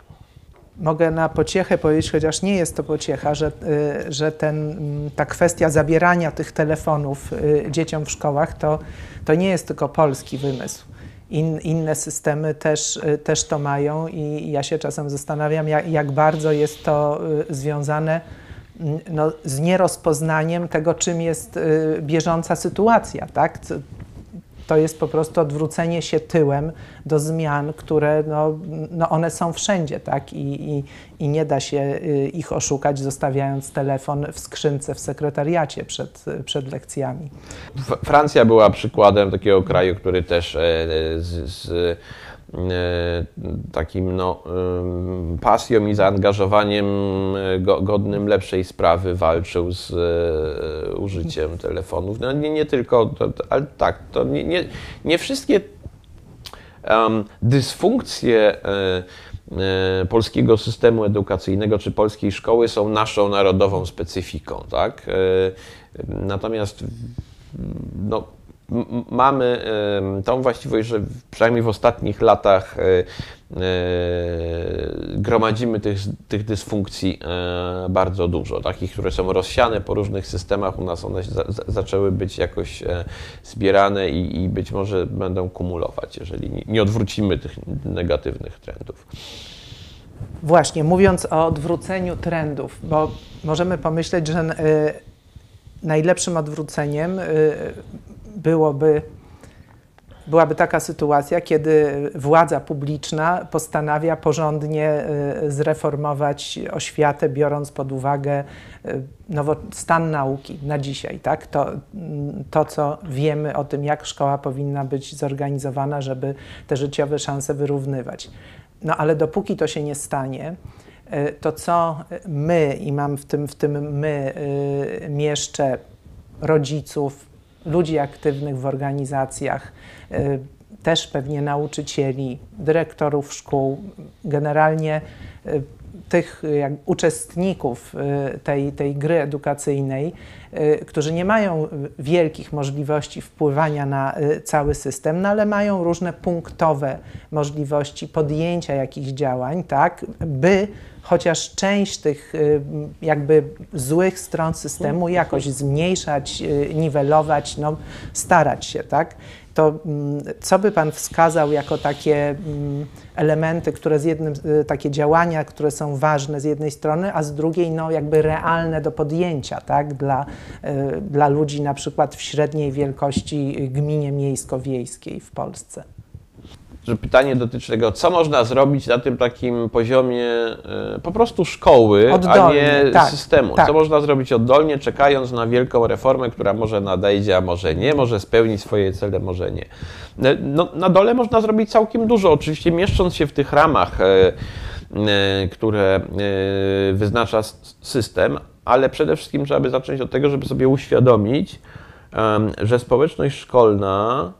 Mogę na pociechę powiedzieć, chociaż nie jest to pociecha, że ta kwestia zabierania tych telefonów dzieciom w szkołach to nie jest tylko polski wymysł. Inne systemy też to mają i ja się czasem zastanawiam, jak bardzo jest to związane no, z nierozpoznaniem tego, czym jest bieżąca sytuacja, tak? To jest po prostu odwrócenie się tyłem do zmian, które no one są wszędzie, tak? I nie da się ich oszukać, zostawiając telefon w skrzynce w sekretariacie przed lekcjami. Francja była przykładem takiego kraju, który też z takim no, pasją i zaangażowaniem godnym lepszej sprawy walczył z użyciem telefonów. No, nie tylko, ale tak, to nie wszystkie dysfunkcje polskiego systemu edukacyjnego czy polskiej szkoły są naszą narodową specyfiką, tak? Natomiast no, mamy tą właściwość, że przynajmniej w ostatnich latach gromadzimy tych dysfunkcji bardzo dużo. Takich, które są rozsiane po różnych systemach, u nas one zaczęły być jakoś zbierane i być może będą kumulować, jeżeli nie odwrócimy tych negatywnych trendów. Właśnie, mówiąc o odwróceniu trendów, bo możemy pomyśleć, że najlepszym odwróceniem byłaby taka sytuacja, kiedy władza publiczna postanawia porządnie zreformować oświatę, biorąc pod uwagę stan nauki na dzisiaj, tak? To, co wiemy o tym, jak szkoła powinna być zorganizowana, żeby te życiowe szanse wyrównywać. No ale dopóki to się nie stanie, to co my, i mam w tym my mieszczę rodziców, ludzi aktywnych w organizacjach, też pewnie nauczycieli, dyrektorów szkół, generalnie tych uczestników tej gry edukacyjnej, którzy nie mają wielkich możliwości wpływania na cały system, no ale mają różne punktowe możliwości podjęcia jakichś działań, tak, by chociaż część tych jakby złych stron systemu jakoś zmniejszać, niwelować, no, starać się, tak? To co by Pan wskazał jako takie elementy, takie działania, które są ważne z jednej strony, a z drugiej no, jakby realne do podjęcia, tak? Dla ludzi na przykład w średniej wielkości gminie miejsko-wiejskiej w Polsce? że pytanie dotyczy tego, co można zrobić na tym takim poziomie po prostu szkoły, oddolnie, a nie systemu. Tak. Co można zrobić oddolnie, czekając na wielką reformę, która może nadejdzie, a może nie, może spełni swoje cele, może nie. No, na dole można zrobić całkiem dużo, oczywiście mieszcząc się w tych ramach, które wyznacza system, ale przede wszystkim trzeba by zacząć od tego, żeby sobie uświadomić, że społeczność szkolna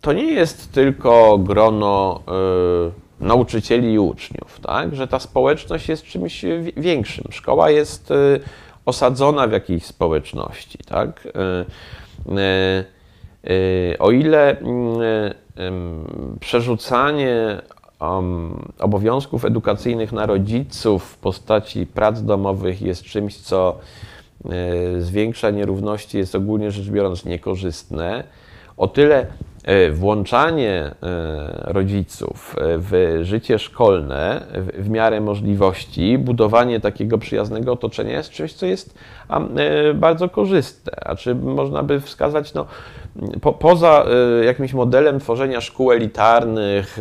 to nie jest tylko grono nauczycieli i uczniów, tak? Że ta społeczność jest czymś większym. Szkoła jest osadzona w jakiejś społeczności, tak? O ile przerzucanie obowiązków edukacyjnych na rodziców w postaci prac domowych jest czymś, co zwiększa nierówności, jest ogólnie rzecz biorąc niekorzystne, o tyle włączanie rodziców w życie szkolne w miarę możliwości, budowanie takiego przyjaznego otoczenia jest czymś, co jest bardzo korzystne. A czy można by wskazać, no, poza jakimś modelem tworzenia szkół elitarnych,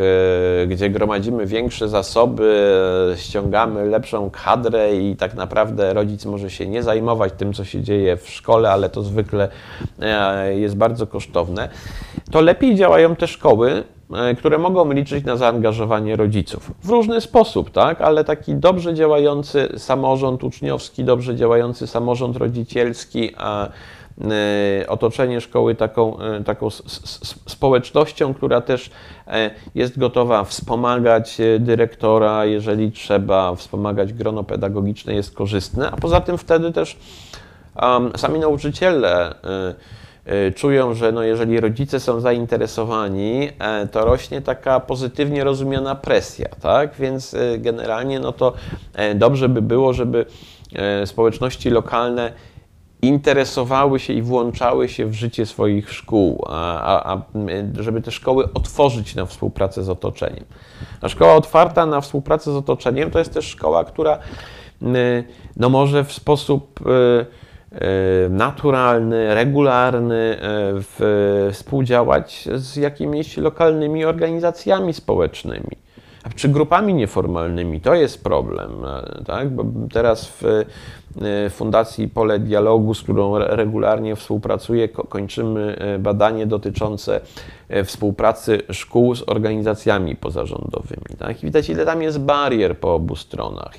gdzie gromadzimy większe zasoby, ściągamy lepszą kadrę i tak naprawdę rodzic może się nie zajmować tym, co się dzieje w szkole, ale to zwykle jest bardzo kosztowne, to lepiej działają te szkoły, które mogą liczyć na zaangażowanie rodziców. W różny sposób, tak? Ale taki dobrze działający samorząd uczniowski, dobrze działający samorząd rodzicielski, a otoczenie szkoły taką społecznością, która też jest gotowa wspomagać dyrektora, jeżeli trzeba, wspomagać grono pedagogiczne, jest korzystne. A poza tym wtedy też sami nauczyciele czują, że no jeżeli rodzice są zainteresowani, to rośnie taka pozytywnie rozumiana presja, tak? Więc generalnie no to dobrze by było, żeby społeczności lokalne interesowały się i włączały się w życie swoich szkół, żeby te szkoły otworzyć na współpracę z otoczeniem. A szkoła otwarta na współpracę z otoczeniem to jest też szkoła, która no może w sposób naturalny, regularny współdziałać z jakimiś lokalnymi organizacjami społecznymi, czy grupami nieformalnymi. To jest problem, tak? Bo teraz w Fundacji Pole Dialogu, z którą regularnie współpracuję, kończymy badanie dotyczące współpracy szkół z organizacjami pozarządowymi. Tak? I widać, ile tam jest barier po obu stronach,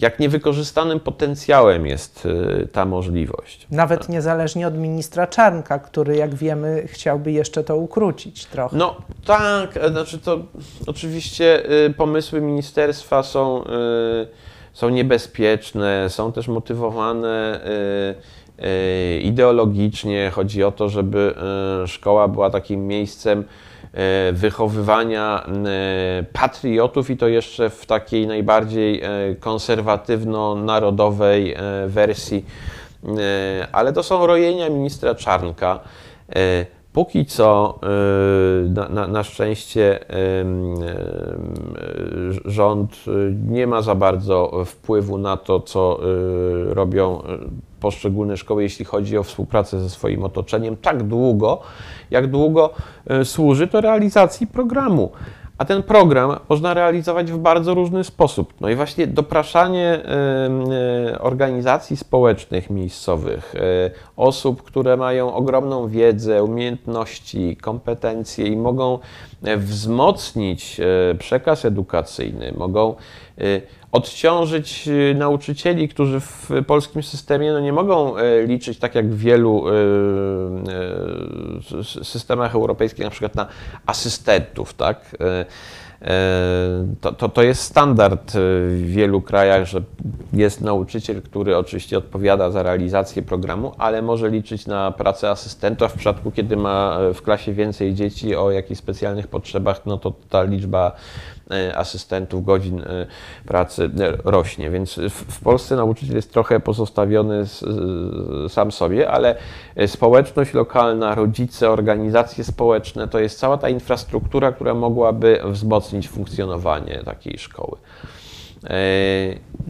jak niewykorzystanym potencjałem jest ta możliwość. Nawet niezależnie od ministra Czarnka, który, jak wiemy, chciałby jeszcze to ukrócić trochę. No tak, znaczy to oczywiście pomysły ministerstwa są niebezpieczne, są też motywowane ideologicznie. Chodzi o to, żeby szkoła była takim miejscem wychowywania patriotów i to jeszcze w takiej najbardziej konserwatywno-narodowej wersji, ale to są rojenia ministra Czarnka. Póki co na szczęście rząd nie ma za bardzo wpływu na to, co robią poszczególne szkoły, jeśli chodzi o współpracę ze swoim otoczeniem, tak długo, jak długo służy to realizacji programu. A ten program można realizować w bardzo różny sposób. No i właśnie dopraszanie organizacji społecznych, miejscowych, osób, które mają ogromną wiedzę, umiejętności, kompetencje i mogą wzmocnić przekaz edukacyjny, mogą odciążyć nauczycieli, którzy w polskim systemie no nie mogą liczyć, tak jak w wielu systemach europejskich, na przykład na asystentów, tak? To jest standard w wielu krajach, że jest nauczyciel, który oczywiście odpowiada za realizację programu, ale może liczyć na pracę asystenta. W przypadku, kiedy ma w klasie więcej dzieci o jakichś specjalnych potrzebach, no to ta liczba asystentów, godzin pracy rośnie. Więc w Polsce nauczyciel jest trochę pozostawiony sam sobie, ale społeczność lokalna, rodzice, organizacje społeczne, to jest cała ta infrastruktura, która mogłaby wzmocnić funkcjonowanie takiej szkoły.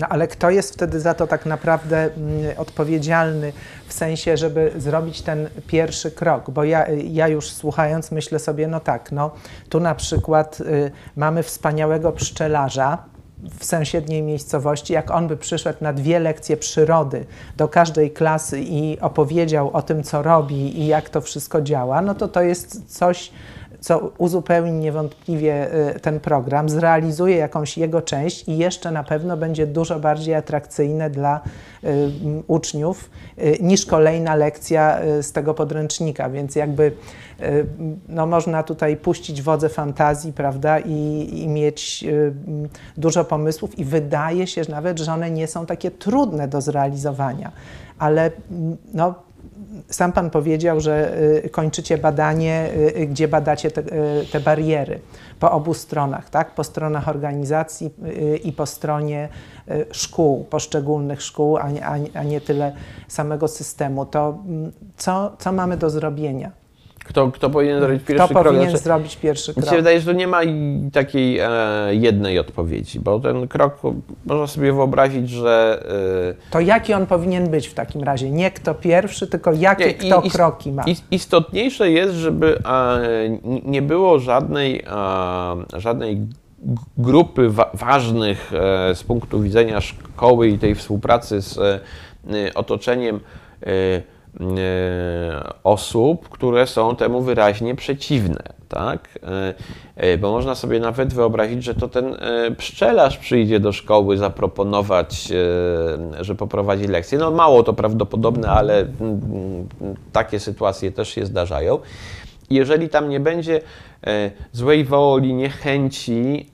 No ale kto jest wtedy za to tak naprawdę odpowiedzialny, w sensie, żeby zrobić ten pierwszy krok? Bo ja już słuchając myślę sobie, no tak, no tu na przykład mamy wspaniałego pszczelarza w sąsiedniej miejscowości, jak on by przyszedł na 2 lekcje przyrody do każdej klasy i opowiedział o tym, co robi i jak to wszystko działa, no to to jest coś, co uzupełni niewątpliwie ten program, zrealizuje jakąś jego część i jeszcze na pewno będzie dużo bardziej atrakcyjne dla uczniów niż kolejna lekcja z tego podręcznika, więc jakby no, można tutaj puścić wodze fantazji, prawda, i mieć dużo pomysłów i wydaje się że nawet, że one nie są takie trudne do zrealizowania, ale no, sam Pan powiedział, że kończycie badanie, gdzie badacie te bariery po obu stronach, tak? Po stronach organizacji i po stronie szkół, poszczególnych szkół, a nie tyle samego systemu. To co mamy do zrobienia? Kto powinien zrobić pierwszy krok? Mi się wydaje, że tu nie ma takiej jednej odpowiedzi, bo ten krok można sobie wyobrazić, że... To jaki on powinien być w takim razie? Nie kto pierwszy, tylko jakie kroki ma? Istotniejsze jest, żeby nie było żadnej grupy ważnych z punktu widzenia szkoły i tej współpracy z otoczeniem osób, które są temu wyraźnie przeciwne, tak? Bo można sobie nawet wyobrazić, że to ten pszczelarz przyjdzie do szkoły zaproponować, że poprowadzi lekcję. No mało to prawdopodobne, ale takie sytuacje też się zdarzają. Jeżeli tam nie będzie złej woli, niechęci,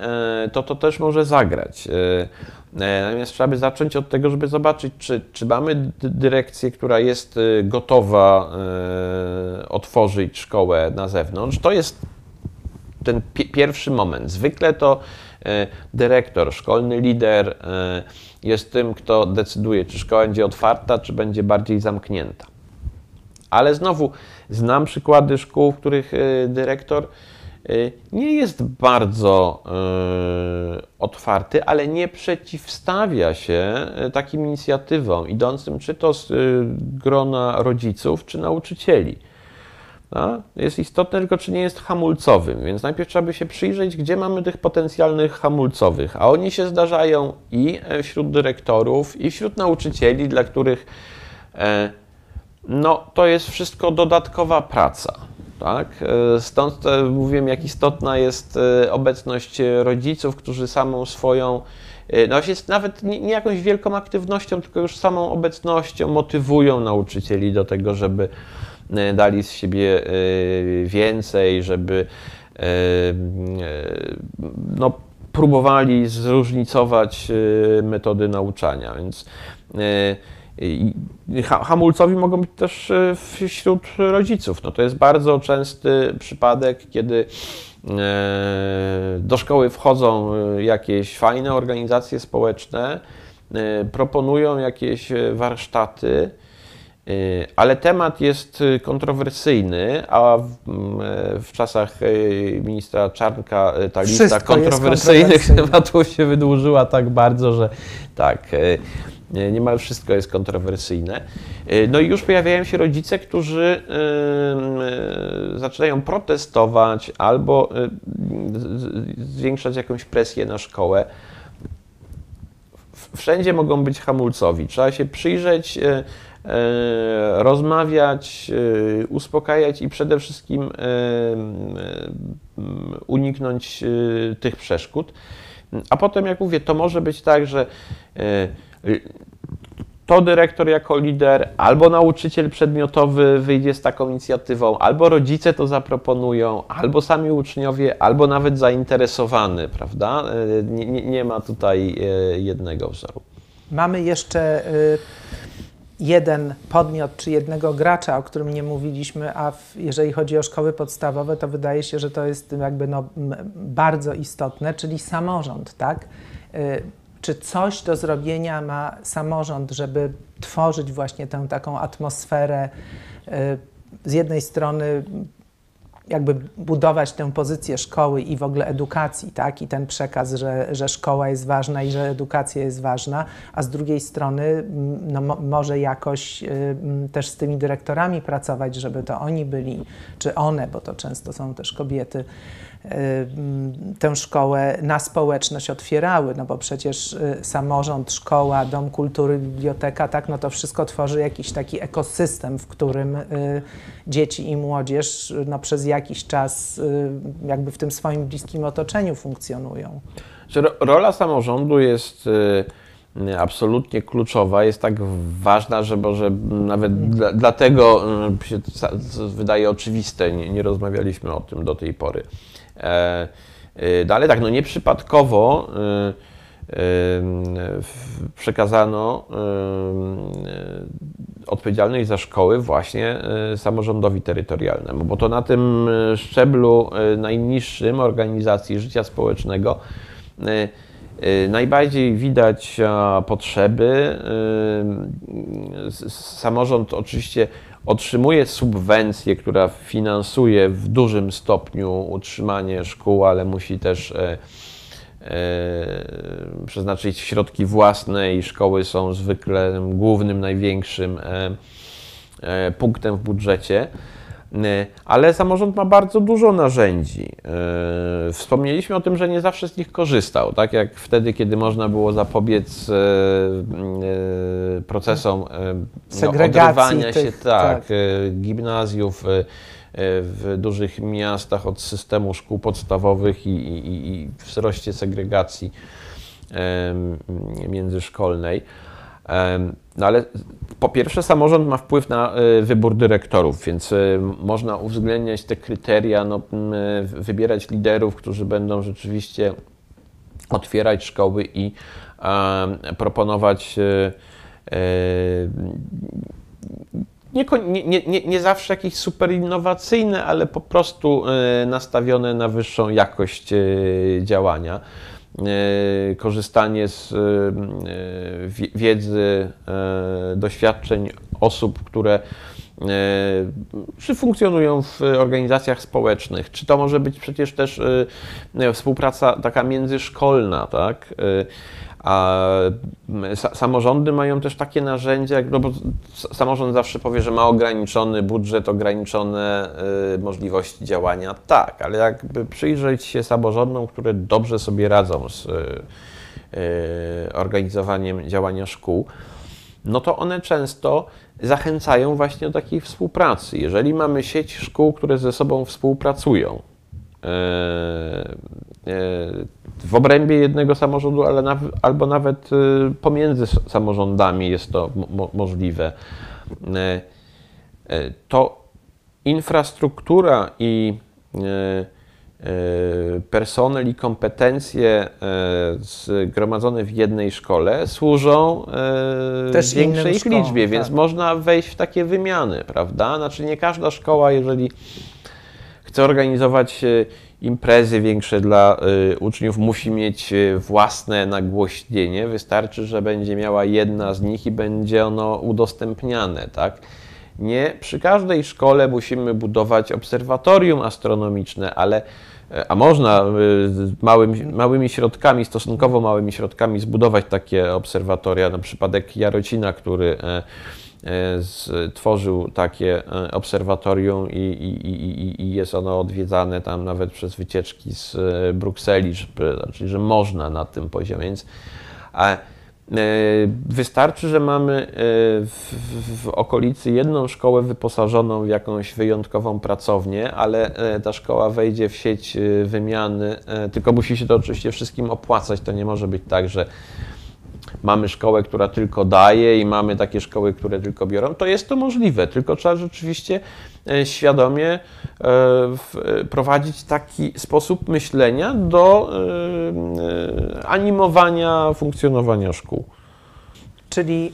to też może zagrać. Natomiast trzeba by zacząć od tego, żeby zobaczyć, czy mamy dyrekcję, która jest gotowa otworzyć szkołę na zewnątrz. To jest ten pierwszy moment. Zwykle to dyrektor, szkolny lider jest tym, kto decyduje, czy szkoła będzie otwarta, czy będzie bardziej zamknięta. Ale znowu znam przykłady szkół, w których dyrektor nie jest bardzo otwarty, ale nie przeciwstawia się takim inicjatywom idącym czy to z grona rodziców, czy nauczycieli. No, jest istotne tylko, czy nie jest hamulcowym, więc najpierw trzeba by się przyjrzeć, gdzie mamy tych potencjalnych hamulcowych, a oni się zdarzają i wśród dyrektorów, i wśród nauczycieli, dla których no, to jest wszystko dodatkowa praca. Tak? Stąd mówiłem, jak istotna jest obecność rodziców, którzy samą swoją, no jest nawet nie jakąś wielką aktywnością, tylko już samą obecnością motywują nauczycieli do tego, żeby dali z siebie więcej, żeby no, próbowali zróżnicować metody nauczania. Więc hamulcowi mogą być też wśród rodziców. No to jest bardzo częsty przypadek, kiedy do szkoły wchodzą jakieś fajne organizacje społeczne, proponują jakieś warsztaty, ale temat jest kontrowersyjny, a w czasach ministra Czarnka ta lista kontrowersyjnych tematów się wydłużyła tak bardzo, że tak... Niemal wszystko jest kontrowersyjne. No i już pojawiają się rodzice, którzy zaczynają protestować albo zwiększać jakąś presję na szkołę. Wszędzie mogą być hamulcowi. Trzeba się przyjrzeć, rozmawiać, uspokajać i przede wszystkim uniknąć tych przeszkód. A potem, jak mówię, to może być tak, że to dyrektor jako lider, albo nauczyciel przedmiotowy wyjdzie z taką inicjatywą, albo rodzice to zaproponują, albo sami uczniowie, albo nawet zainteresowany, prawda? Nie ma tutaj jednego wzoru. Mamy jeszcze jeden podmiot czy jednego gracza, o którym nie mówiliśmy, a jeżeli chodzi o szkoły podstawowe, to wydaje się, że to jest jakby no bardzo istotne, czyli samorząd, tak? Czy coś do zrobienia ma samorząd, żeby tworzyć właśnie tę taką atmosferę z jednej strony jakby budować tę pozycję szkoły i w ogóle edukacji, tak? I ten przekaz, że szkoła jest ważna i że edukacja jest ważna, a z drugiej strony no, może jakoś też z tymi dyrektorami pracować, żeby to oni byli, czy one, bo to często są też kobiety, tę szkołę na społeczność otwierały, no bo przecież samorząd, szkoła, dom kultury, biblioteka, tak, no to wszystko tworzy jakiś taki ekosystem, w którym dzieci i młodzież no, przez jakiś czas jakby w tym swoim bliskim otoczeniu funkcjonują. Rola samorządu jest absolutnie kluczowa, jest tak ważna, że może nawet dlatego się wydaje oczywiste, nie rozmawialiśmy o tym do tej pory. No ale tak, no nieprzypadkowo przekazano odpowiedzialność za szkoły właśnie samorządowi terytorialnemu, bo to na tym szczeblu najniższym organizacji życia społecznego najbardziej widać potrzeby. Samorząd oczywiście otrzymuje subwencję, która finansuje w dużym stopniu utrzymanie szkół, ale musi też przeznaczyć środki własne i szkoły są zwykle głównym, największym punktem w budżecie. Ale samorząd ma bardzo dużo narzędzi. Wspomnieliśmy o tym, że nie zawsze z nich korzystał, tak jak wtedy, kiedy można było zapobiec procesom odrywania się gimnazjów w dużych miastach od systemu szkół podstawowych i wzroście segregacji międzyszkolnej. No ale po pierwsze samorząd ma wpływ na wybór dyrektorów, więc można uwzględniać te kryteria, no, wybierać liderów, którzy będą rzeczywiście otwierać szkoły i proponować nie zawsze jakieś super innowacyjne, ale po prostu nastawione na wyższą jakość działania. Korzystanie z wiedzy, doświadczeń osób, które czy funkcjonują w organizacjach społecznych, czy to może być przecież też współpraca taka międzyszkolna, tak? A samorządy mają też takie narzędzia, no bo samorząd zawsze powie, że ma ograniczony budżet, ograniczone możliwości działania. Tak, ale jakby przyjrzeć się samorządom, które dobrze sobie radzą z organizowaniem działania szkół, no to one często zachęcają właśnie do takiej współpracy. Jeżeli mamy sieć szkół, które ze sobą współpracują, w obrębie jednego samorządu, ale albo nawet pomiędzy samorządami jest to możliwe, to infrastruktura i personel i kompetencje zgromadzone w jednej szkole służą też większej liczbie, tak. Więc można wejść w takie wymiany, prawda? Znaczy nie każda szkoła, jeżeli chce organizować imprezy większe dla uczniów, musi mieć własne nagłośnienie. Wystarczy, że będzie miała jedna z nich i będzie ono udostępniane, tak? Nie przy każdej szkole musimy budować obserwatorium astronomiczne, ale można małymi środkami, stosunkowo małymi środkami zbudować takie obserwatoria. Na przypadek Jarocina, który stworzył takie obserwatorium i jest ono odwiedzane tam nawet przez wycieczki z Brukseli, czyli że można na tym poziomie. Więc wystarczy, że mamy w okolicy jedną szkołę wyposażoną w jakąś wyjątkową pracownię, ale ta szkoła wejdzie w sieć wymiany, tylko musi się to oczywiście wszystkim opłacać. To nie może być tak, że mamy szkołę, która tylko daje i mamy takie szkoły, które tylko biorą. To jest to możliwe, tylko trzeba rzeczywiście świadomie prowadzić taki sposób myślenia do animowania funkcjonowania szkół. Czyli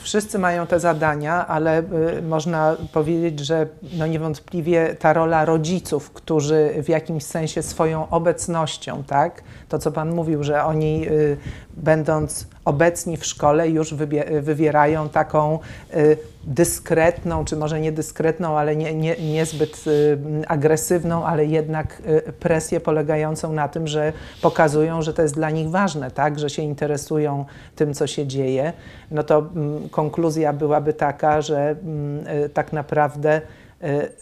wszyscy mają te zadania, ale można powiedzieć, że no niewątpliwie ta rola rodziców, którzy w jakimś sensie swoją obecnością, tak, to co Pan mówił, że oni będąc obecni w szkole, już wywierają taką dyskretną, czy może niedyskretną, ale niezbyt agresywną, ale jednak presję polegającą na tym, że pokazują, że to jest dla nich ważne, tak? Że się interesują tym, co się dzieje. No to konkluzja byłaby taka, że tak naprawdę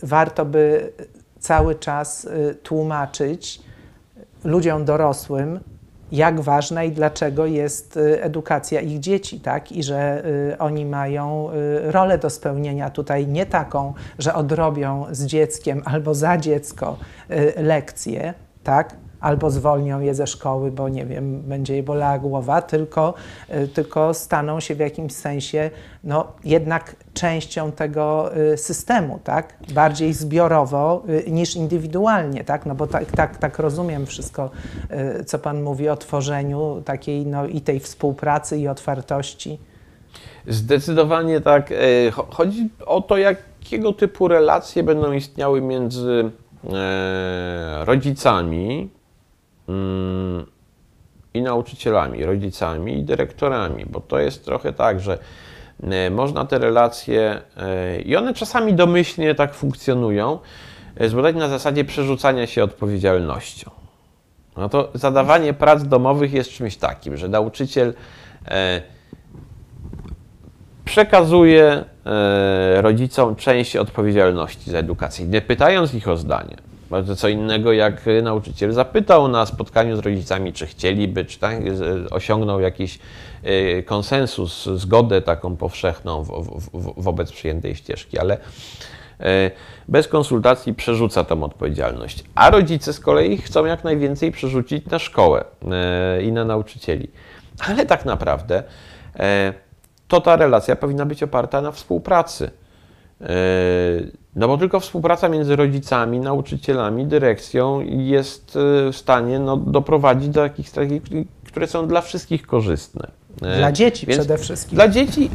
warto by cały czas tłumaczyć ludziom dorosłym, jak ważna i dlaczego jest edukacja ich dzieci, tak? I że oni mają rolę do spełnienia tutaj, nie taką, że odrobią z dzieckiem albo za dziecko lekcje, tak? Albo zwolnią je ze szkoły, bo nie wiem, będzie je bolała głowa, tylko staną się w jakimś sensie no, jednak częścią tego systemu, tak? Bardziej zbiorowo niż indywidualnie, tak? No bo tak rozumiem wszystko, co Pan mówi o tworzeniu takiej no, i tej współpracy i otwartości. Zdecydowanie tak. Chodzi o to, jakiego typu relacje będą istniały między rodzicami i nauczycielami, rodzicami i dyrektorami, bo to jest trochę tak, że można te relacje i one czasami domyślnie tak funkcjonują, zbadać na zasadzie przerzucania się odpowiedzialnością. No to zadawanie prac domowych jest czymś takim, że nauczyciel przekazuje rodzicom część odpowiedzialności za edukację, nie pytając ich o zdanie. Bardzo co innego, jak nauczyciel zapytał na spotkaniu z rodzicami, czy chcieliby, czy tak, osiągnął jakiś konsensus, zgodę taką powszechną wobec przyjętej ścieżki, ale bez konsultacji przerzuca tą odpowiedzialność. A rodzice z kolei chcą jak najwięcej przerzucić na szkołę i na nauczycieli. Ale tak naprawdę to ta relacja powinna być oparta na współpracy. No bo tylko współpraca między rodzicami, nauczycielami, dyrekcją jest w stanie no, doprowadzić do takich strategii, które są dla wszystkich korzystne. Dla dzieci przede wszystkim. Dla dzieci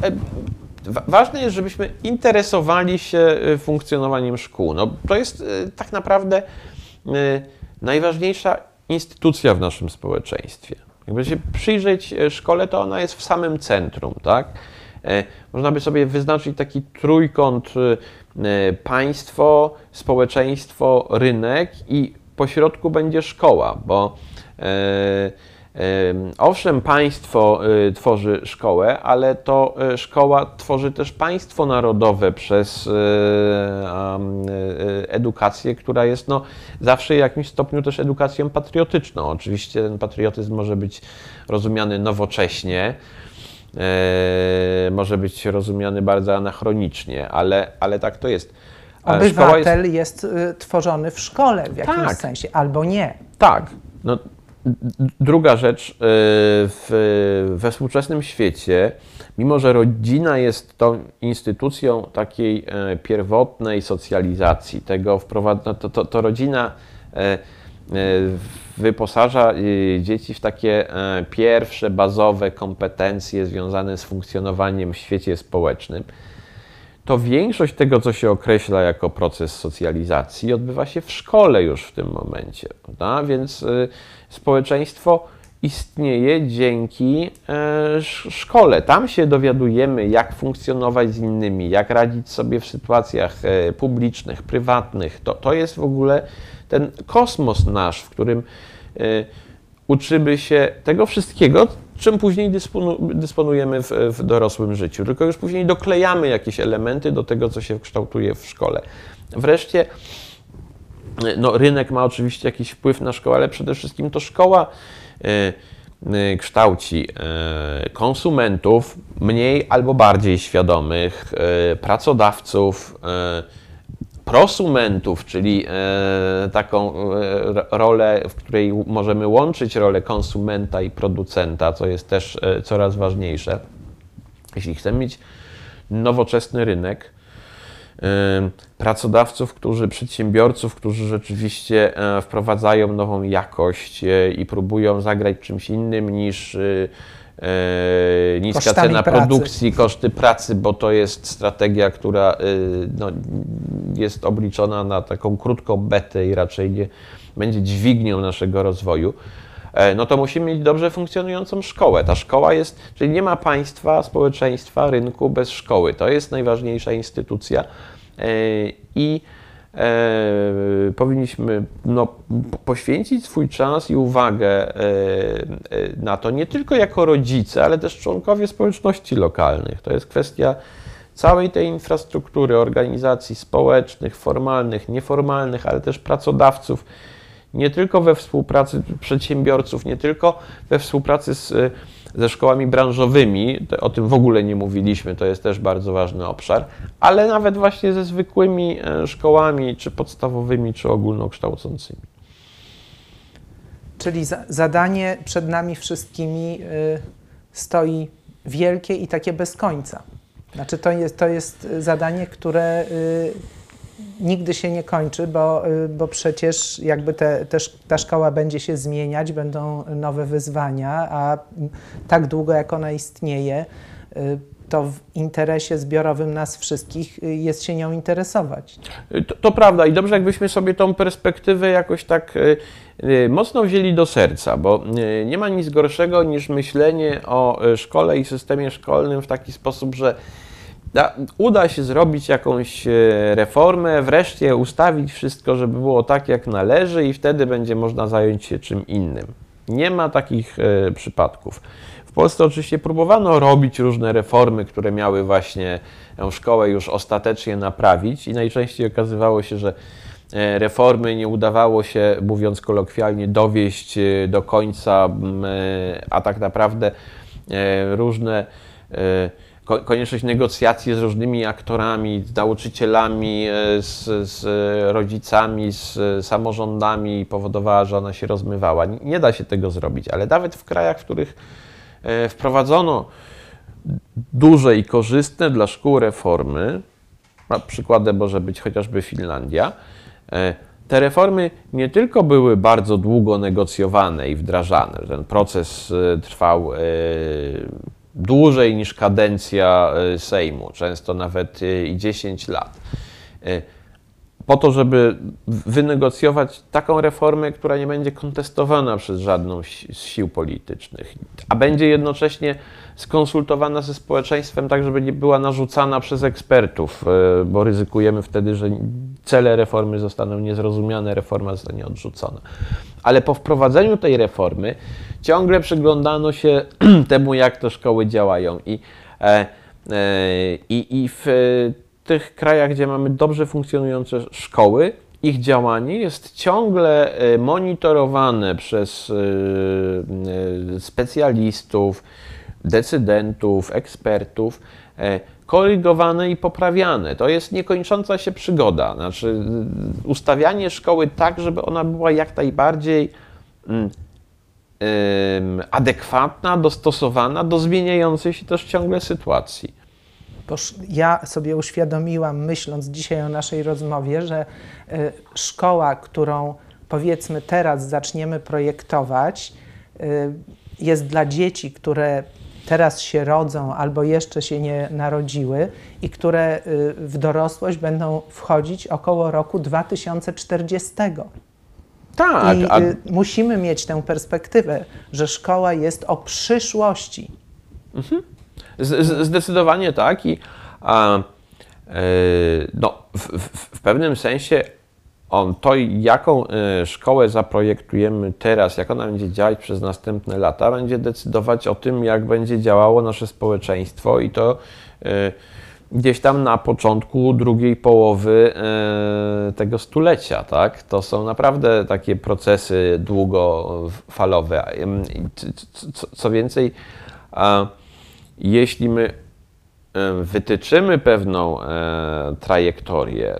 ważne jest, żebyśmy interesowali się funkcjonowaniem szkół. No, to jest tak naprawdę najważniejsza instytucja w naszym społeczeństwie. Jakby się przyjrzeć szkole, to ona jest w samym centrum, tak? Można by sobie wyznaczyć taki trójkąt państwo, społeczeństwo, rynek i pośrodku będzie szkoła, bo owszem, państwo tworzy szkołę, ale to szkoła tworzy też państwo narodowe przez edukację, która jest no, zawsze w jakimś stopniu też edukacją patriotyczną. Oczywiście ten patriotyzm może być rozumiany nowocześnie, może być rozumiany bardzo anachronicznie, ale tak to jest. Obywatel jest tworzony w szkole w jakimś sensie, albo nie. Tak. No, druga rzecz, we współczesnym świecie, mimo że rodzina jest tą instytucją takiej pierwotnej socjalizacji, tego to rodzina wyposaża dzieci w takie pierwsze, bazowe kompetencje związane z funkcjonowaniem w świecie społecznym, to większość tego, co się określa jako proces socjalizacji, odbywa się w szkole już w tym momencie, prawda? Więc społeczeństwo istnieje dzięki szkole. Tam się dowiadujemy, jak funkcjonować z innymi, jak radzić sobie w sytuacjach publicznych, prywatnych. To jest w ogóle ten kosmos nasz, w którym uczymy się tego wszystkiego, czym później dysponujemy w dorosłym życiu. Tylko już później doklejamy jakieś elementy do tego, co się kształtuje w szkole. Wreszcie no, rynek ma oczywiście jakiś wpływ na szkołę, ale przede wszystkim to szkoła kształci konsumentów mniej albo bardziej świadomych, pracodawców, prosumentów, czyli taką rolę, w której możemy łączyć rolę konsumenta i producenta, co jest też coraz ważniejsze. Jeśli chcemy mieć nowoczesny rynek, pracodawców, przedsiębiorców, którzy rzeczywiście wprowadzają nową jakość i próbują zagrać czymś innym niż niska cena produkcji, koszty pracy, bo to jest strategia, która no, jest obliczona na taką krótką betę i raczej nie będzie dźwignią naszego rozwoju. no to musimy mieć dobrze funkcjonującą szkołę. Ta szkoła jest, czyli nie ma państwa, społeczeństwa, rynku bez szkoły. To jest najważniejsza instytucja i powinniśmy poświęcić swój czas i uwagę na to, nie tylko jako rodzice, ale też członkowie społeczności lokalnych. To jest kwestia całej tej infrastruktury, organizacji społecznych, formalnych, nieformalnych, ale też pracodawców, nie tylko we współpracy przedsiębiorców, nie tylko we współpracy ze szkołami branżowymi, o tym w ogóle nie mówiliśmy, to jest też bardzo ważny obszar, ale nawet właśnie ze zwykłymi szkołami, czy podstawowymi, czy ogólnokształcącymi. Czyli zadanie przed nami wszystkimi stoi wielkie i takie bez końca. Znaczy to jest zadanie, które nigdy się nie kończy, bo przecież jakby ta szkoła będzie się zmieniać, będą nowe wyzwania, a tak długo jak ona istnieje, to w interesie zbiorowym nas wszystkich jest się nią interesować. To prawda i dobrze, jakbyśmy sobie tą perspektywę jakoś tak mocno wzięli do serca, bo nie ma nic gorszego niż myślenie o szkole i systemie szkolnym w taki sposób, że uda się zrobić jakąś reformę, wreszcie ustawić wszystko, żeby było tak, jak należy i wtedy będzie można zająć się czym innym. Nie ma takich przypadków. W Polsce oczywiście próbowano robić różne reformy, które miały właśnie tę szkołę już ostatecznie naprawić i najczęściej okazywało się, że reformy nie udawało się, mówiąc kolokwialnie, dowieść do końca, a tak naprawdę różne konieczność negocjacji z różnymi aktorami, z nauczycielami, z rodzicami, z samorządami powodowała, że ona się rozmywała. Nie da się tego zrobić, ale nawet w krajach, w których wprowadzono duże i korzystne dla szkół reformy, przykładem może być chociażby Finlandia, te reformy nie tylko były bardzo długo negocjowane i wdrażane, ten proces trwał dłużej niż kadencja Sejmu, często nawet i 10 lat, po to, żeby wynegocjować taką reformę, która nie będzie kontestowana przez żadną z sił politycznych, a będzie jednocześnie skonsultowana ze społeczeństwem tak, żeby nie była narzucana przez ekspertów, bo ryzykujemy wtedy, że cele reformy zostaną niezrozumiane, reforma zostanie odrzucona. Ale po wprowadzeniu tej reformy ciągle przyglądano się temu, jak te szkoły działają i w tych krajach, gdzie mamy dobrze funkcjonujące szkoły, ich działanie jest ciągle monitorowane przez specjalistów, decydentów, ekspertów, korygowane i poprawiane. To jest niekończąca się przygoda. Znaczy, ustawianie szkoły tak, żeby ona była jak najbardziej adekwatna, dostosowana do zmieniającej się też ciągle sytuacji. Boż ja sobie uświadomiłam, myśląc dzisiaj o naszej rozmowie, że szkoła, którą powiedzmy teraz zaczniemy projektować, jest dla dzieci, które teraz się rodzą albo jeszcze się nie narodziły i które w dorosłość będą wchodzić około roku 2040. Tak. I musimy mieć tę perspektywę, że szkoła jest o przyszłości. Mhm. Zdecydowanie tak i w pewnym sensie to, jaką szkołę zaprojektujemy teraz, jak ona będzie działać przez następne lata, będzie decydować o tym, jak będzie działało nasze społeczeństwo i to gdzieś tam na początku drugiej połowy tego stulecia, tak? To są naprawdę takie procesy długofalowe. Co więcej, jeśli my wytyczymy pewną trajektorię,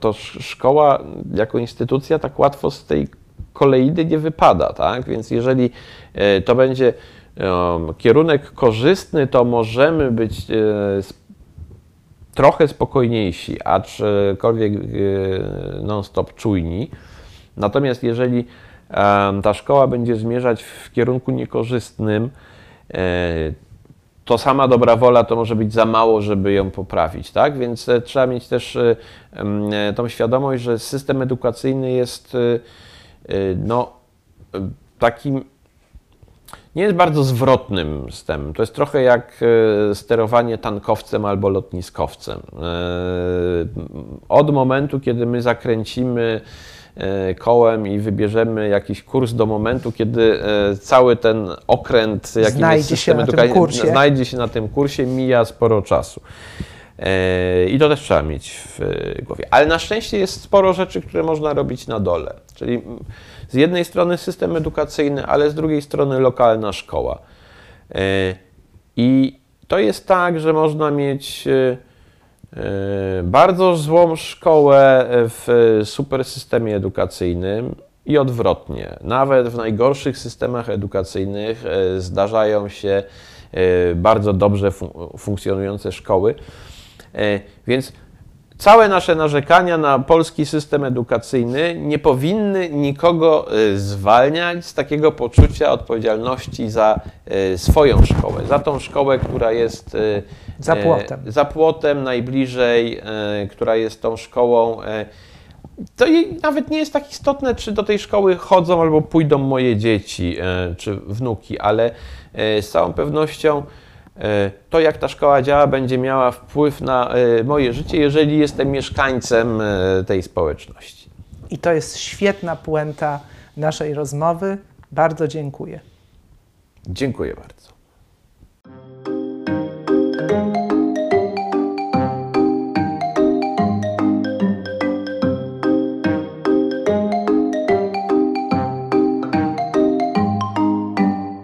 to szkoła jako instytucja tak łatwo z tej koleidy nie wypada, tak? Więc jeżeli to będzie kierunek korzystny, to możemy być trochę spokojniejsi, aczkolwiek non-stop czujni. Natomiast jeżeli ta szkoła będzie zmierzać w kierunku niekorzystnym, to sama dobra wola to może być za mało, żeby ją poprawić, tak? Więc trzeba mieć też tą świadomość, że system edukacyjny jest takim nie jest bardzo zwrotnym z tym. To jest trochę jak sterowanie tankowcem albo lotniskowcem. Od momentu, kiedy my zakręcimy kołem i wybierzemy jakiś kurs do momentu, kiedy cały ten okręt, jakim jest system edukacyjny, znajdzie się na tym kursie, mija sporo czasu. I to też trzeba mieć w głowie. Ale na szczęście jest sporo rzeczy, które można robić na dole. Czyli z jednej strony system edukacyjny, ale z drugiej strony lokalna szkoła. I to jest tak, że można mieć bardzo złą szkołę w super systemie edukacyjnym i odwrotnie. Nawet w najgorszych systemach edukacyjnych zdarzają się bardzo dobrze funkcjonujące szkoły. Więc całe nasze narzekania na polski system edukacyjny nie powinny nikogo zwalniać z takiego poczucia odpowiedzialności za swoją szkołę, za tą szkołę, która jest za płotem najbliżej, która jest tą szkołą. To nawet nie jest tak istotne, czy do tej szkoły chodzą albo pójdą moje dzieci czy wnuki, ale z całą pewnością to, jak ta szkoła działa, będzie miała wpływ na moje życie, jeżeli jestem mieszkańcem tej społeczności. I to jest świetna puenta naszej rozmowy. Bardzo dziękuję. Dziękuję bardzo.